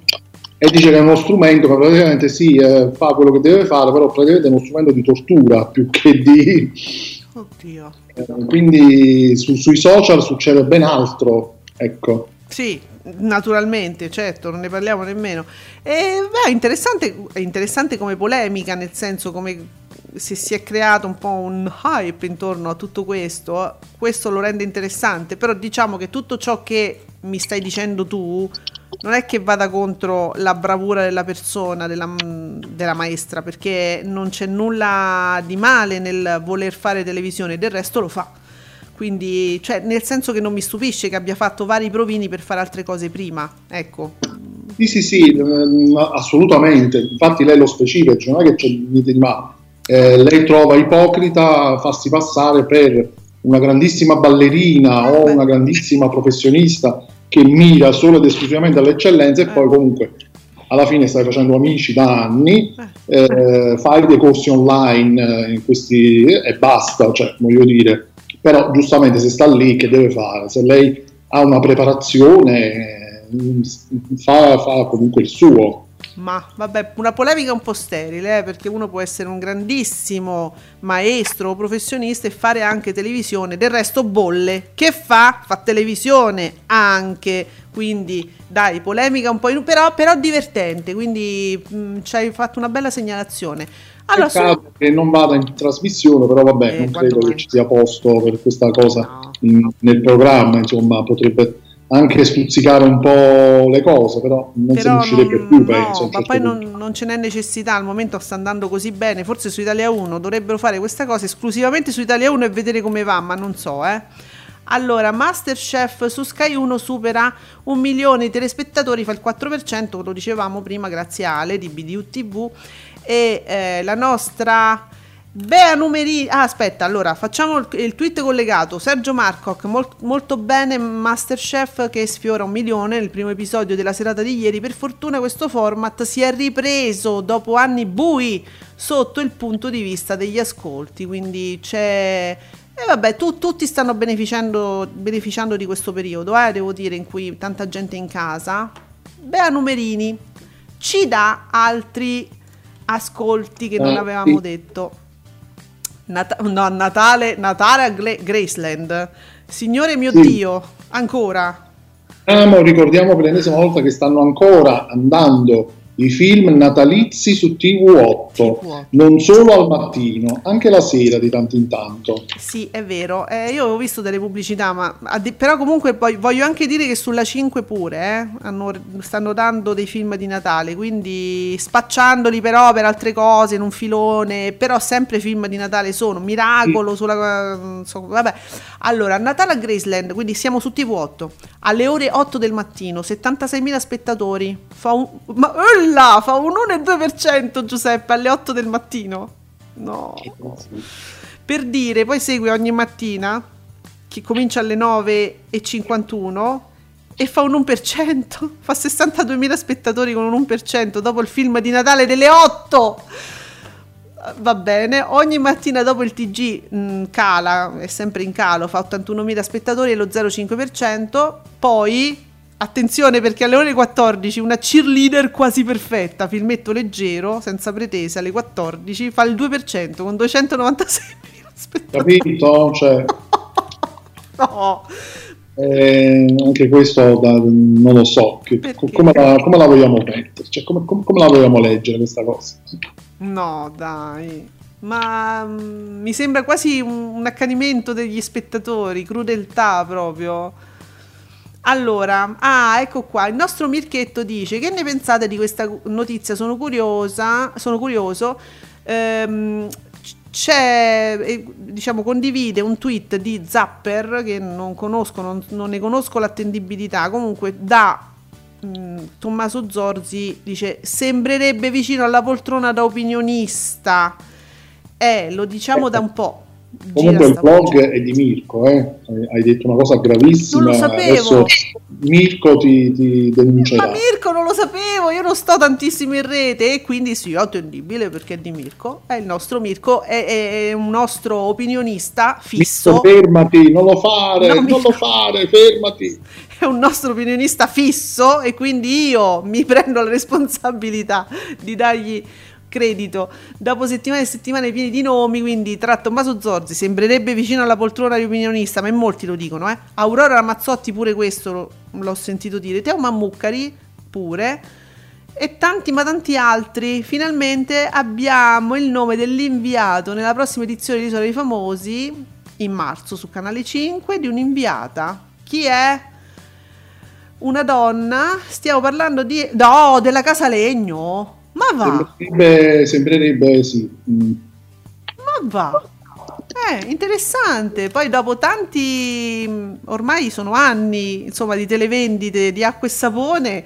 e dice che è uno strumento che praticamente sì, eh, fa quello che deve fare, però praticamente è uno strumento di tortura più che di... Oddio. Eh, quindi su, sui social succede ben altro, ecco. Sì, naturalmente, certo, non ne parliamo nemmeno. E, beh, interessante, è interessante come polemica, nel senso come... se si è creato un po' un hype intorno a tutto questo, questo lo rende interessante, però diciamo che tutto ciò che mi stai dicendo tu non è che vada contro la bravura della persona, della, della maestra, perché non c'è nulla di male nel voler fare televisione, del resto lo fa, quindi cioè, nel senso che non mi stupisce che abbia fatto vari provini per fare altre cose prima, ecco. Sì sì sì, assolutamente, infatti lei lo specifica, cioè non è che c'è niente di male. Eh, lei trova ipocrita farsi passare per una grandissima ballerina o una grandissima professionista che mira solo ed esclusivamente all'eccellenza, e poi comunque alla fine stai facendo Amici da anni, eh, fai dei corsi online in questi, e basta, cioè voglio dire, però giustamente se sta lì che deve fare, se lei ha una preparazione fa, fa comunque il suo. Ma vabbè, una polemica un po' sterile, eh, perché uno può essere un grandissimo maestro o professionista e fare anche televisione. Del resto Bolle che fa? Fa televisione anche, quindi dai, polemica un po' in... però, però divertente, quindi mh, ci hai fatto una bella segnalazione. Allora, peccato sono... che non vada in trasmissione, però vabbè, eh, non credo che ci sia posto per questa cosa, no, in, nel programma, insomma, potrebbe... anche stuzzicare un po' le cose, però non però si riuscirebbe non, più, penso. No, ma certo poi non, non ce n'è necessità, al momento sta andando così bene, forse su Italia uno dovrebbero fare questa cosa esclusivamente su Italia uno e vedere come va, ma non so, eh. Allora, MasterChef su Sky uno supera un milione di telespettatori, fa il quattro per cento, lo dicevamo prima, grazie a Ale di B D U T V, e eh, la nostra... Bea Numeri, ah, aspetta, allora facciamo il, il tweet collegato. Sergio Marcoc, mol, molto bene MasterChef che sfiora un milione nel primo episodio della serata di ieri. Per fortuna questo format si è ripreso dopo anni bui sotto il punto di vista degli ascolti, quindi c'è... E vabbè, tu, tutti stanno beneficiando, beneficiando di questo periodo, eh, devo dire, in cui tanta gente è in casa. Bea Numerini ci dà altri ascolti che non avevamo detto. Nat- no, Natale, Natale a Gle- Graceland. Signore mio, sì. Dio, ancora. Ah, ma ricordiamo per l'ennesima volta che stanno ancora andando i film natalizi su T V otto, non solo al mattino, anche la sera di tanto in tanto. Sì, è vero, eh, io ho visto delle pubblicità, ma ad- però comunque poi, voglio anche dire che sulla cinque pure eh, hanno, stanno dando dei film di Natale, quindi spacciandoli però per altre cose, in un filone, però sempre film di Natale sono, Miracolo, sì. Sulla, so, vabbè. Allora, Natale a Graceland, quindi siamo su T V otto, alle ore otto del mattino, settantaseimila spettatori, fa un... Ma, uh, là, fa un uno virgola due per cento Giuseppe alle otto del mattino, no, per dire. Poi segue Ogni mattina che comincia alle nove e cinquantuno e fa un uno per cento, fa sessantaduemila spettatori con un uno per cento dopo il film di Natale delle otto. Va bene. Ogni mattina dopo il T G mh, cala, è sempre in calo, fa ottantunomila spettatori e lo zero virgola cinque per cento. Poi attenzione, perché alle ore quattordici Una cheerleader quasi perfetta, filmetto leggero, senza pretese, alle quattordici fa il due per cento con duecentonovantasei spettatori. Capito? Cioè, no. Eh, anche questo da, non lo so che, come, la, come la vogliamo mettere, cioè, come, come, come la vogliamo leggere questa cosa? No, dai, ma mh, mi sembra quasi un, un accanimento degli spettatori, crudeltà proprio. Allora, ah, ecco qua, il nostro Mirchetto dice: che ne pensate di questa notizia? Sono curiosa, sono curioso. Ehm, c'è, diciamo, condivide un tweet di Zapper che non conosco, non, non ne conosco l'attendibilità. Comunque, da mh, Tommaso Zorzi dice: sembrerebbe vicino alla poltrona da opinionista. Eh, lo diciamo da un po'. Comunque il blog voce. È di Mirko, eh? Hai detto una cosa gravissima. Non lo sapevo. Adesso Mirko ti, ti denuncerà. Ma Mirko non lo sapevo, io non sto tantissimo in rete e quindi sì, è attendibile perché è di Mirko, è il nostro Mirko, è, è, è un nostro opinionista fisso. Mirko, fermati, non lo fare, no, non Mirko. lo fare, fermati. È un nostro opinionista fisso e quindi io mi prendo la responsabilità di dargli credito dopo settimane e settimane pieni di nomi. Quindi tra Tommaso Zorzi, sembrerebbe vicino alla poltrona di opinionista, ma in molti lo dicono, eh? Aurora Ramazzotti pure questo lo, l'ho sentito dire, Teo Mammuccari pure, e tanti ma tanti altri. Finalmente abbiamo il nome dell'inviato nella prossima edizione di Sono i Famosi in marzo su Canale cinque, di un'inviata. Chi è? Una donna, stiamo parlando di no, della Casalegno. Ma va, sembrerebbe, sembrerebbe sì. Mm. Ma va, eh, interessante. Poi dopo tanti, ormai sono anni, insomma, di televendite di acqua e sapone,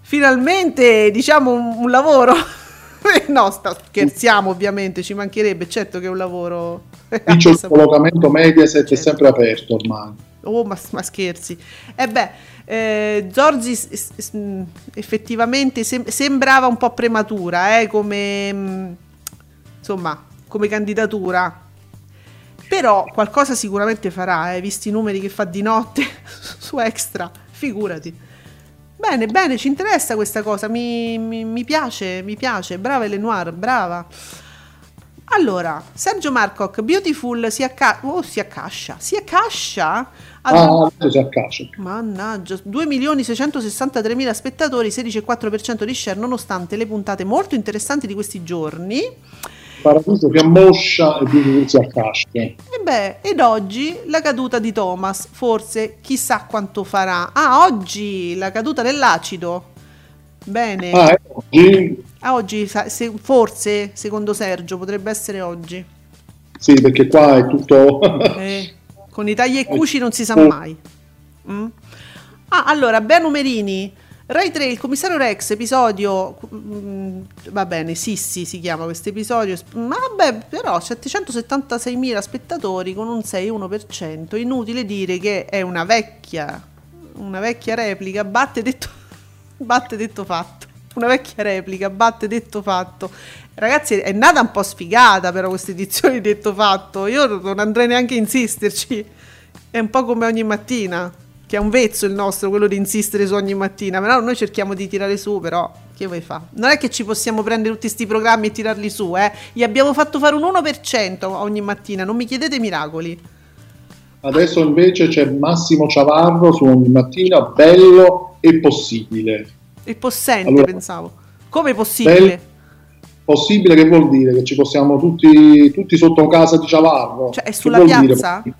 finalmente diciamo un, un lavoro. No, sta, scherziamo ovviamente, ci mancherebbe, certo che è un lavoro. Dice il collocamento Mediaset, certo, è sempre aperto ormai. Oh, ma, ma scherzi. E eh beh, eh, Zorzi s- s- effettivamente sem- sembrava un po' prematura, eh, come mh, insomma, come candidatura. Però qualcosa sicuramente farà, eh, visti i numeri che fa di notte su Extra, figurati. Bene, bene, ci interessa questa cosa, mi, mi, mi piace, mi piace, brava Elenoir, brava. Allora, Sergio Marcoc, Beautiful si accascia, oh, si accascia, si accascia? Allora, ah, si accascia. Mannaggia, due milioni seicentosessantatremila spettatori, sedici virgola quattro per cento di share, nonostante le puntate molto interessanti di questi giorni. Paradiso che ammoscia e quindi si accascia. E beh, ed oggi la caduta di Thomas, forse, chissà quanto farà. Ah, oggi la caduta dell'acido. Bene. Ah, è oggi? Ah, oggi se, forse, secondo Sergio, potrebbe essere oggi. Sì, perché qua è tutto... eh, con i tagli e cuci non si sa mai. Mm? Ah, allora, Beno Merini, Rai tre, il commissario Rex, episodio... Mh, va bene, Sissi si chiama questo episodio. Ma vabbè, però, settecentosettantaseimila spettatori con un sei virgola uno per cento. Inutile dire che è una vecchia, una vecchia replica, batte detto... batte detto fatto, una vecchia replica, batte detto fatto. Ragazzi, è nata un po' sfigata però questa edizione di detto fatto, io non andrei neanche a insisterci, è un po' come ogni mattina, che è un vezzo il nostro, quello di insistere su ogni mattina, però noi cerchiamo di tirare su, però che vuoi fa? Non è che ci possiamo prendere tutti questi programmi e tirarli su, eh? Gli abbiamo fatto fare un uno per cento ogni mattina, non mi chiedete miracoli. Adesso invece c'è Massimo Ciavarro su ogni mattina, bello e possibile. E possente, allora, pensavo. Come possibile? Bel, possibile che vuol dire? Che ci possiamo tutti, tutti sotto casa di Ciavarro. Cioè, è sulla piazza? Dire?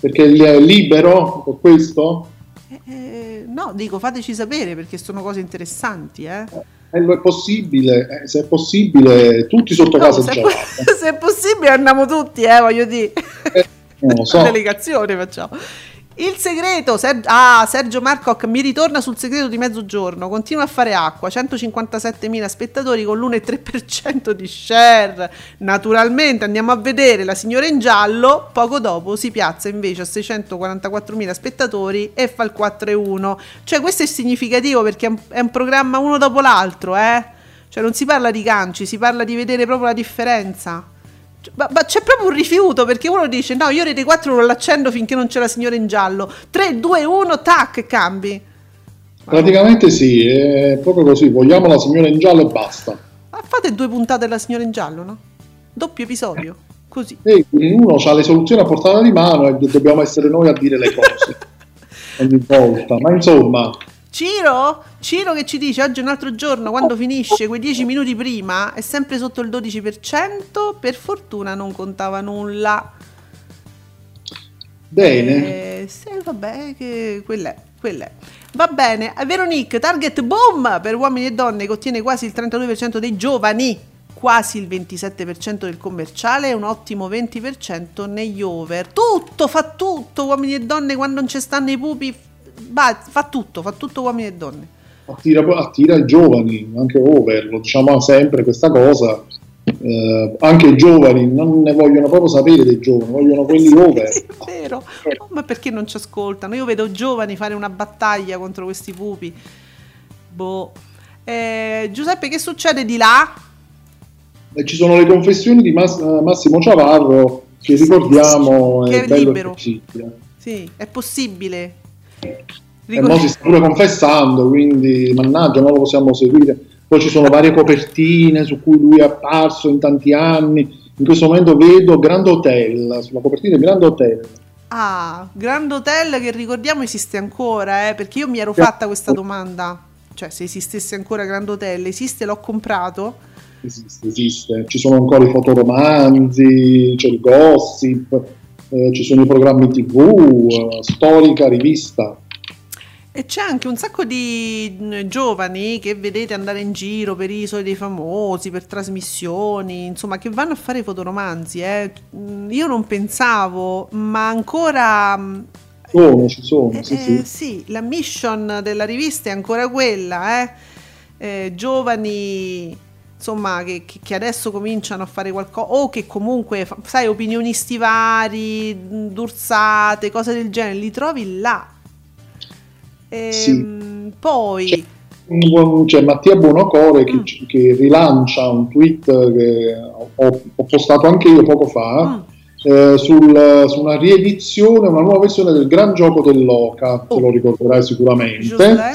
Perché è libero con questo? Eh, eh, no, dico, fateci sapere, perché sono cose interessanti, eh. Eh, è possibile, eh, se è possibile, tutti sotto no, casa di Ciavarro. Po- se è possibile andiamo tutti, eh, voglio dire. Eh, non lo so. La delegazione facciamo. Il segreto, Ser- ah, Sergio Marcoc mi ritorna sul segreto di mezzogiorno, continua a fare acqua, centocinquantasettemila spettatori con l'uno virgola tre per cento di share, naturalmente andiamo a vedere la signora in giallo, poco dopo si piazza invece a seicentoquarantaquattromila spettatori e fa il quattro virgola uno, cioè questo è significativo perché è un programma uno dopo l'altro, eh? Cioè non si parla di ganci, si parla di vedere proprio la differenza. Ma, ma c'è proprio un rifiuto perché uno dice no, io Rete quattro non l'accendo finché non c'è la signora in giallo, tre, due, uno, tac, cambi. Ma praticamente no. Sì, è proprio così, vogliamo la signora in giallo e basta. Ma fate due puntate della signora in giallo, no? Doppio episodio, così. E uno ha le soluzioni a portata di mano e dobbiamo essere noi a dire le cose ogni volta, ma insomma... Ciro? Ciro che ci dice oggi è un altro giorno, quando finisce quei dieci minuti prima è sempre sotto il dodici per cento, per fortuna non contava nulla. Bene. Eh, sì, vabbè, che quell'è, quell'è. Va bene, Veronique, target boom per uomini e donne che ottiene quasi il trentadue per cento dei giovani, quasi il ventisette per cento del commerciale e un ottimo venti per cento negli over. Tutto, fa tutto, uomini e donne quando non ci stanno i pupi. Bah, fa tutto, fa tutto uomini e donne. Attira, attira i giovani, anche over, lo diciamo sempre questa cosa, eh, anche i giovani non ne vogliono proprio sapere dei giovani, vogliono quelli sì, over. Sì, è vero, no, ma perché non ci ascoltano? Io vedo giovani fare una battaglia contro questi pupi. Boh. Eh, Giuseppe, che succede di là? Eh, ci sono le confessioni di Mas- Massimo Ciavarro, che ricordiamo che è, è bello libero. Sì, è possibile. E mo si sta pure confessando, quindi mannaggia, non lo possiamo seguire. Poi ci sono varie copertine su cui lui è apparso in tanti anni. In questo momento vedo Grand Hotel, sulla copertina di Grand Hotel. Ah, Grand Hotel che ricordiamo esiste ancora, eh, perché io mi ero fatta questa domanda, cioè se esistesse ancora Grand Hotel, esiste, l'ho comprato. Esiste, esiste, ci sono ancora i fotoromanzi, c'è il gossip. Eh, ci sono i programmi tivù, eh, storica, rivista. E c'è anche un sacco di giovani che vedete andare in giro per isole dei famosi, per trasmissioni, insomma, che vanno a fare fotoromanzi. Eh. Io non pensavo, ma ancora... Sono, ci sono, eh, sì, sì. Eh, sì, la mission della rivista è ancora quella, eh. Eh, giovani... insomma che, che adesso cominciano a fare qualcosa o che comunque sai opinionisti vari, dursate, cose del genere, li trovi là. E sì. Poi c'è, c'è Mattia Buonocore che, mm. che rilancia un tweet che ho, ho postato anche io poco fa, mm. eh, sul, su una riedizione, una nuova versione del Gran Gioco dell'Oca, oh. te lo ricorderai sicuramente.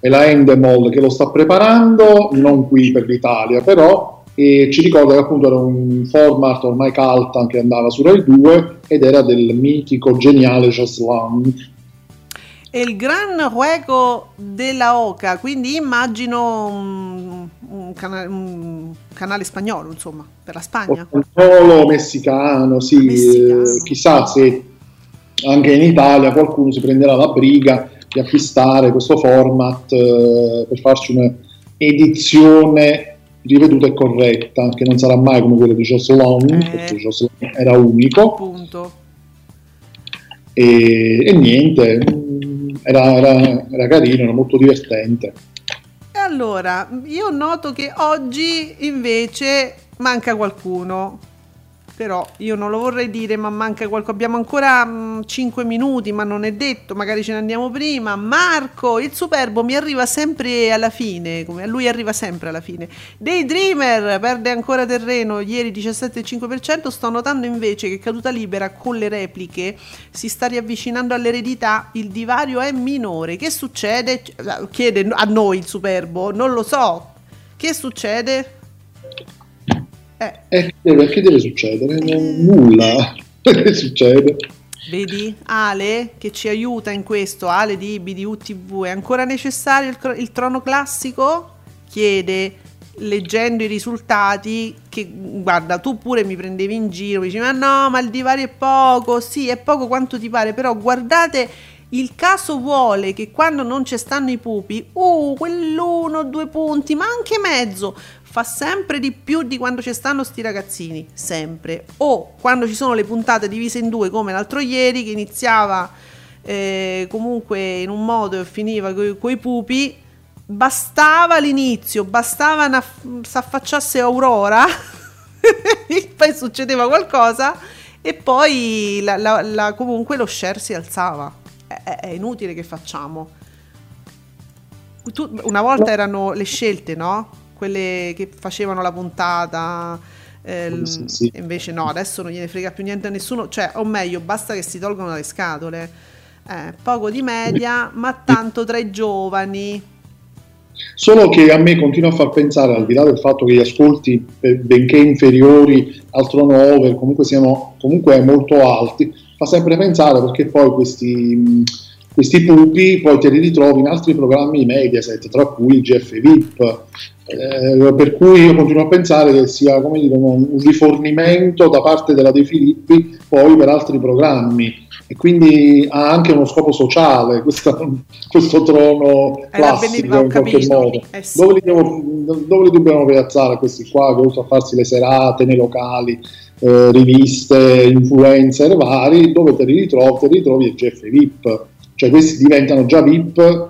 È la Endemol che lo sta preparando, non qui per l'Italia però, e ci ricorda che appunto era un format ormai cult che andava su Rai due ed era del mitico, geniale Chess Lounge. E il Gran Juego della Oca, quindi immagino un, un, cana- un canale spagnolo, insomma, per la Spagna. Un canale messicano, sì, messicano. Eh, chissà se anche in Italia qualcuno si prenderà la briga di acquistare questo format eh, per farci un'edizione riveduta e corretta, che non sarà mai come quella di Jocelyn, eh. perché Jocelyn era unico. Appunto. E, e niente, era, era, era carino, era molto divertente. E allora, io noto che oggi invece manca qualcuno, però io non lo vorrei dire, ma manca qualcuno. Abbiamo ancora mh, cinque minuti, ma non è detto, magari ce ne andiamo prima. Marco, il superbo mi arriva sempre alla fine, come a lui arriva sempre alla fine. Daydreamer perde ancora terreno, ieri diciassette virgola cinque per cento, sto notando invece che Caduta libera con le repliche si sta riavvicinando all'eredità, il divario è minore. Che succede? Chiede a noi il superbo, non lo so. Che succede? Eh. Eh, che deve succedere? Eh. Nulla. Che succede? Vedi Ale che ci aiuta in questo. Ale di B D U T V, è ancora necessario il, il trono classico? Chiede, leggendo i risultati, che guarda, tu pure mi prendevi in giro, mi dici ma no, ma il divario è poco. Sì, è poco quanto ti pare, però guardate, il caso vuole che quando non ci stanno i pupi, uh, quell'uno, due punti, ma anche mezzo, fa sempre di più di quando ci stanno sti ragazzini, sempre. O quando ci sono le puntate divise in due come l'altro ieri, che iniziava eh, comunque in un modo e finiva coi pupi, bastava l'inizio, bastava s'affacciasse Aurora poi succedeva qualcosa e poi la, la, la, comunque lo share si alzava. È, è inutile che facciamo tu, una volta erano le scelte, no? Quelle che facevano la puntata, eh, sì, sì. invece no, adesso non gliene frega più niente a nessuno, cioè, o meglio, basta che si tolgano dalle scatole, eh, poco di media, ma tanto tra i giovani. Solo che a me continua a far pensare, al di là del fatto che gli ascolti, benché inferiori al trono over, comunque siano comunque molto alti, fa sempre pensare, perché poi questi... questi pupi poi te li ritrovi in altri programmi Mediaset, tra cui il G F V I P, eh, per cui io continuo a pensare che sia, come dire, un, un rifornimento da parte della De Filippi poi per altri programmi, e quindi ha anche uno scopo sociale questa, questo trono classico, eh, in qualche modo. Eh sì. Dove, li devo, dove li dobbiamo piazzare questi qua che usano a farsi le serate nei locali, eh, riviste, influencer vari, dove te li ritrovi, te li ritrovi il G F V I P. Cioè questi diventano già V I P eh,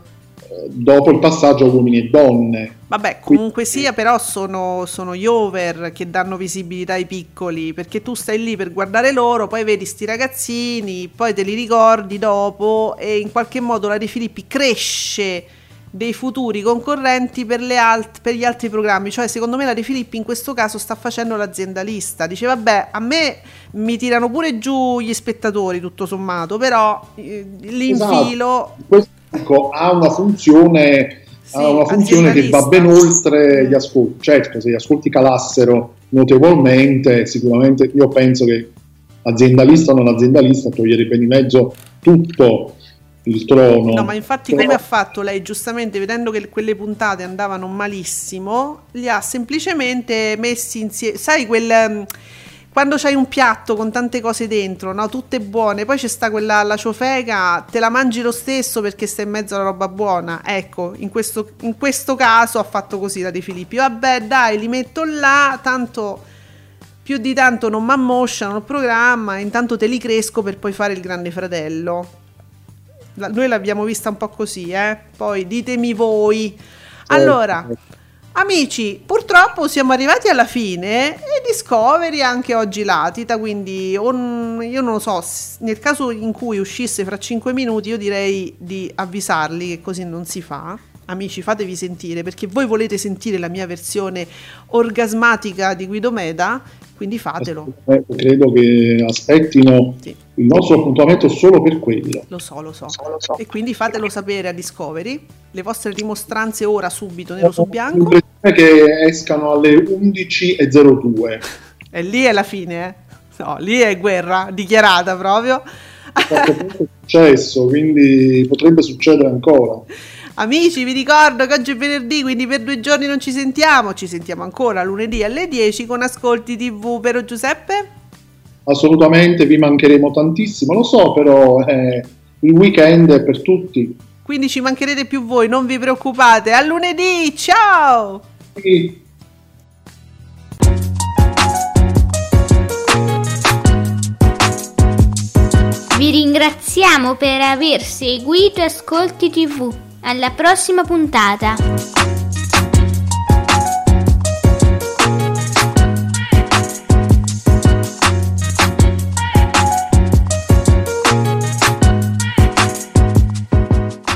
dopo il passaggio a Uomini e Donne. Vabbè, comunque sia, però sono, sono gli over che danno visibilità ai piccoli, perché tu stai lì per guardare loro, poi vedi sti ragazzini, poi te li ricordi dopo, e in qualche modo la De Filippi cresce dei futuri concorrenti per, le alt- per gli altri programmi. Cioè secondo me la De Filippi in questo caso sta facendo l'aziendalista, dice vabbè, a me mi tirano pure giù gli spettatori tutto sommato, però eh, l'infilo, esatto. Questo, ecco, ha una funzione, sì, ha una funzione che va ben oltre gli ascolti. Certo, se gli ascolti calassero notevolmente, sicuramente io penso che aziendalista o non aziendalista toglierebbe di mezzo tutto il trono. No, ma infatti come ha fatto lei, giustamente, vedendo che quelle puntate andavano malissimo, li ha semplicemente messi insieme, sai quel, quando c'hai un piatto con tante cose dentro, no, tutte buone, poi c'è sta quella la ciofeca, te la mangi lo stesso perché stai in mezzo alla roba buona. Ecco, in questo, in questo caso ha fatto così la De Filippi, vabbè dai, li metto là, tanto più di tanto non m'ammosciano il programma, intanto te li cresco per poi fare il Grande Fratello. Noi l'abbiamo vista un po' così, eh? Poi ditemi voi. Allora, amici, purtroppo siamo arrivati alla fine e Discovery anche oggi latita, quindi on, io non lo so, nel caso in cui uscisse fra cinque minuti io direi di avvisarli che così non si fa. amici, fatevi sentire, perché voi volete sentire la mia versione orgasmatica di Guido Meda, quindi fatelo. Eh, credo che aspettino sì. il nostro appuntamento solo per quello. Lo so, lo so. Solo, so. E quindi fatelo sapere a Discovery, le vostre dimostranze ora, subito, nero su bianco. L'impressione che escano alle undici e zero due. E lì è la fine, eh? No, lì è guerra dichiarata proprio. È successo, quindi potrebbe succedere ancora. Amici, vi ricordo che oggi è venerdì, quindi per due giorni non ci sentiamo, ci sentiamo ancora lunedì alle dieci con Ascolti tivù, vero Giuseppe? Assolutamente, vi mancheremo tantissimo, lo so, però eh, il weekend è per tutti. Quindi ci mancherete più voi, non vi preoccupate, a lunedì, ciao! Sì. Vi ringraziamo per aver seguito Ascolti tivù. Alla prossima puntata!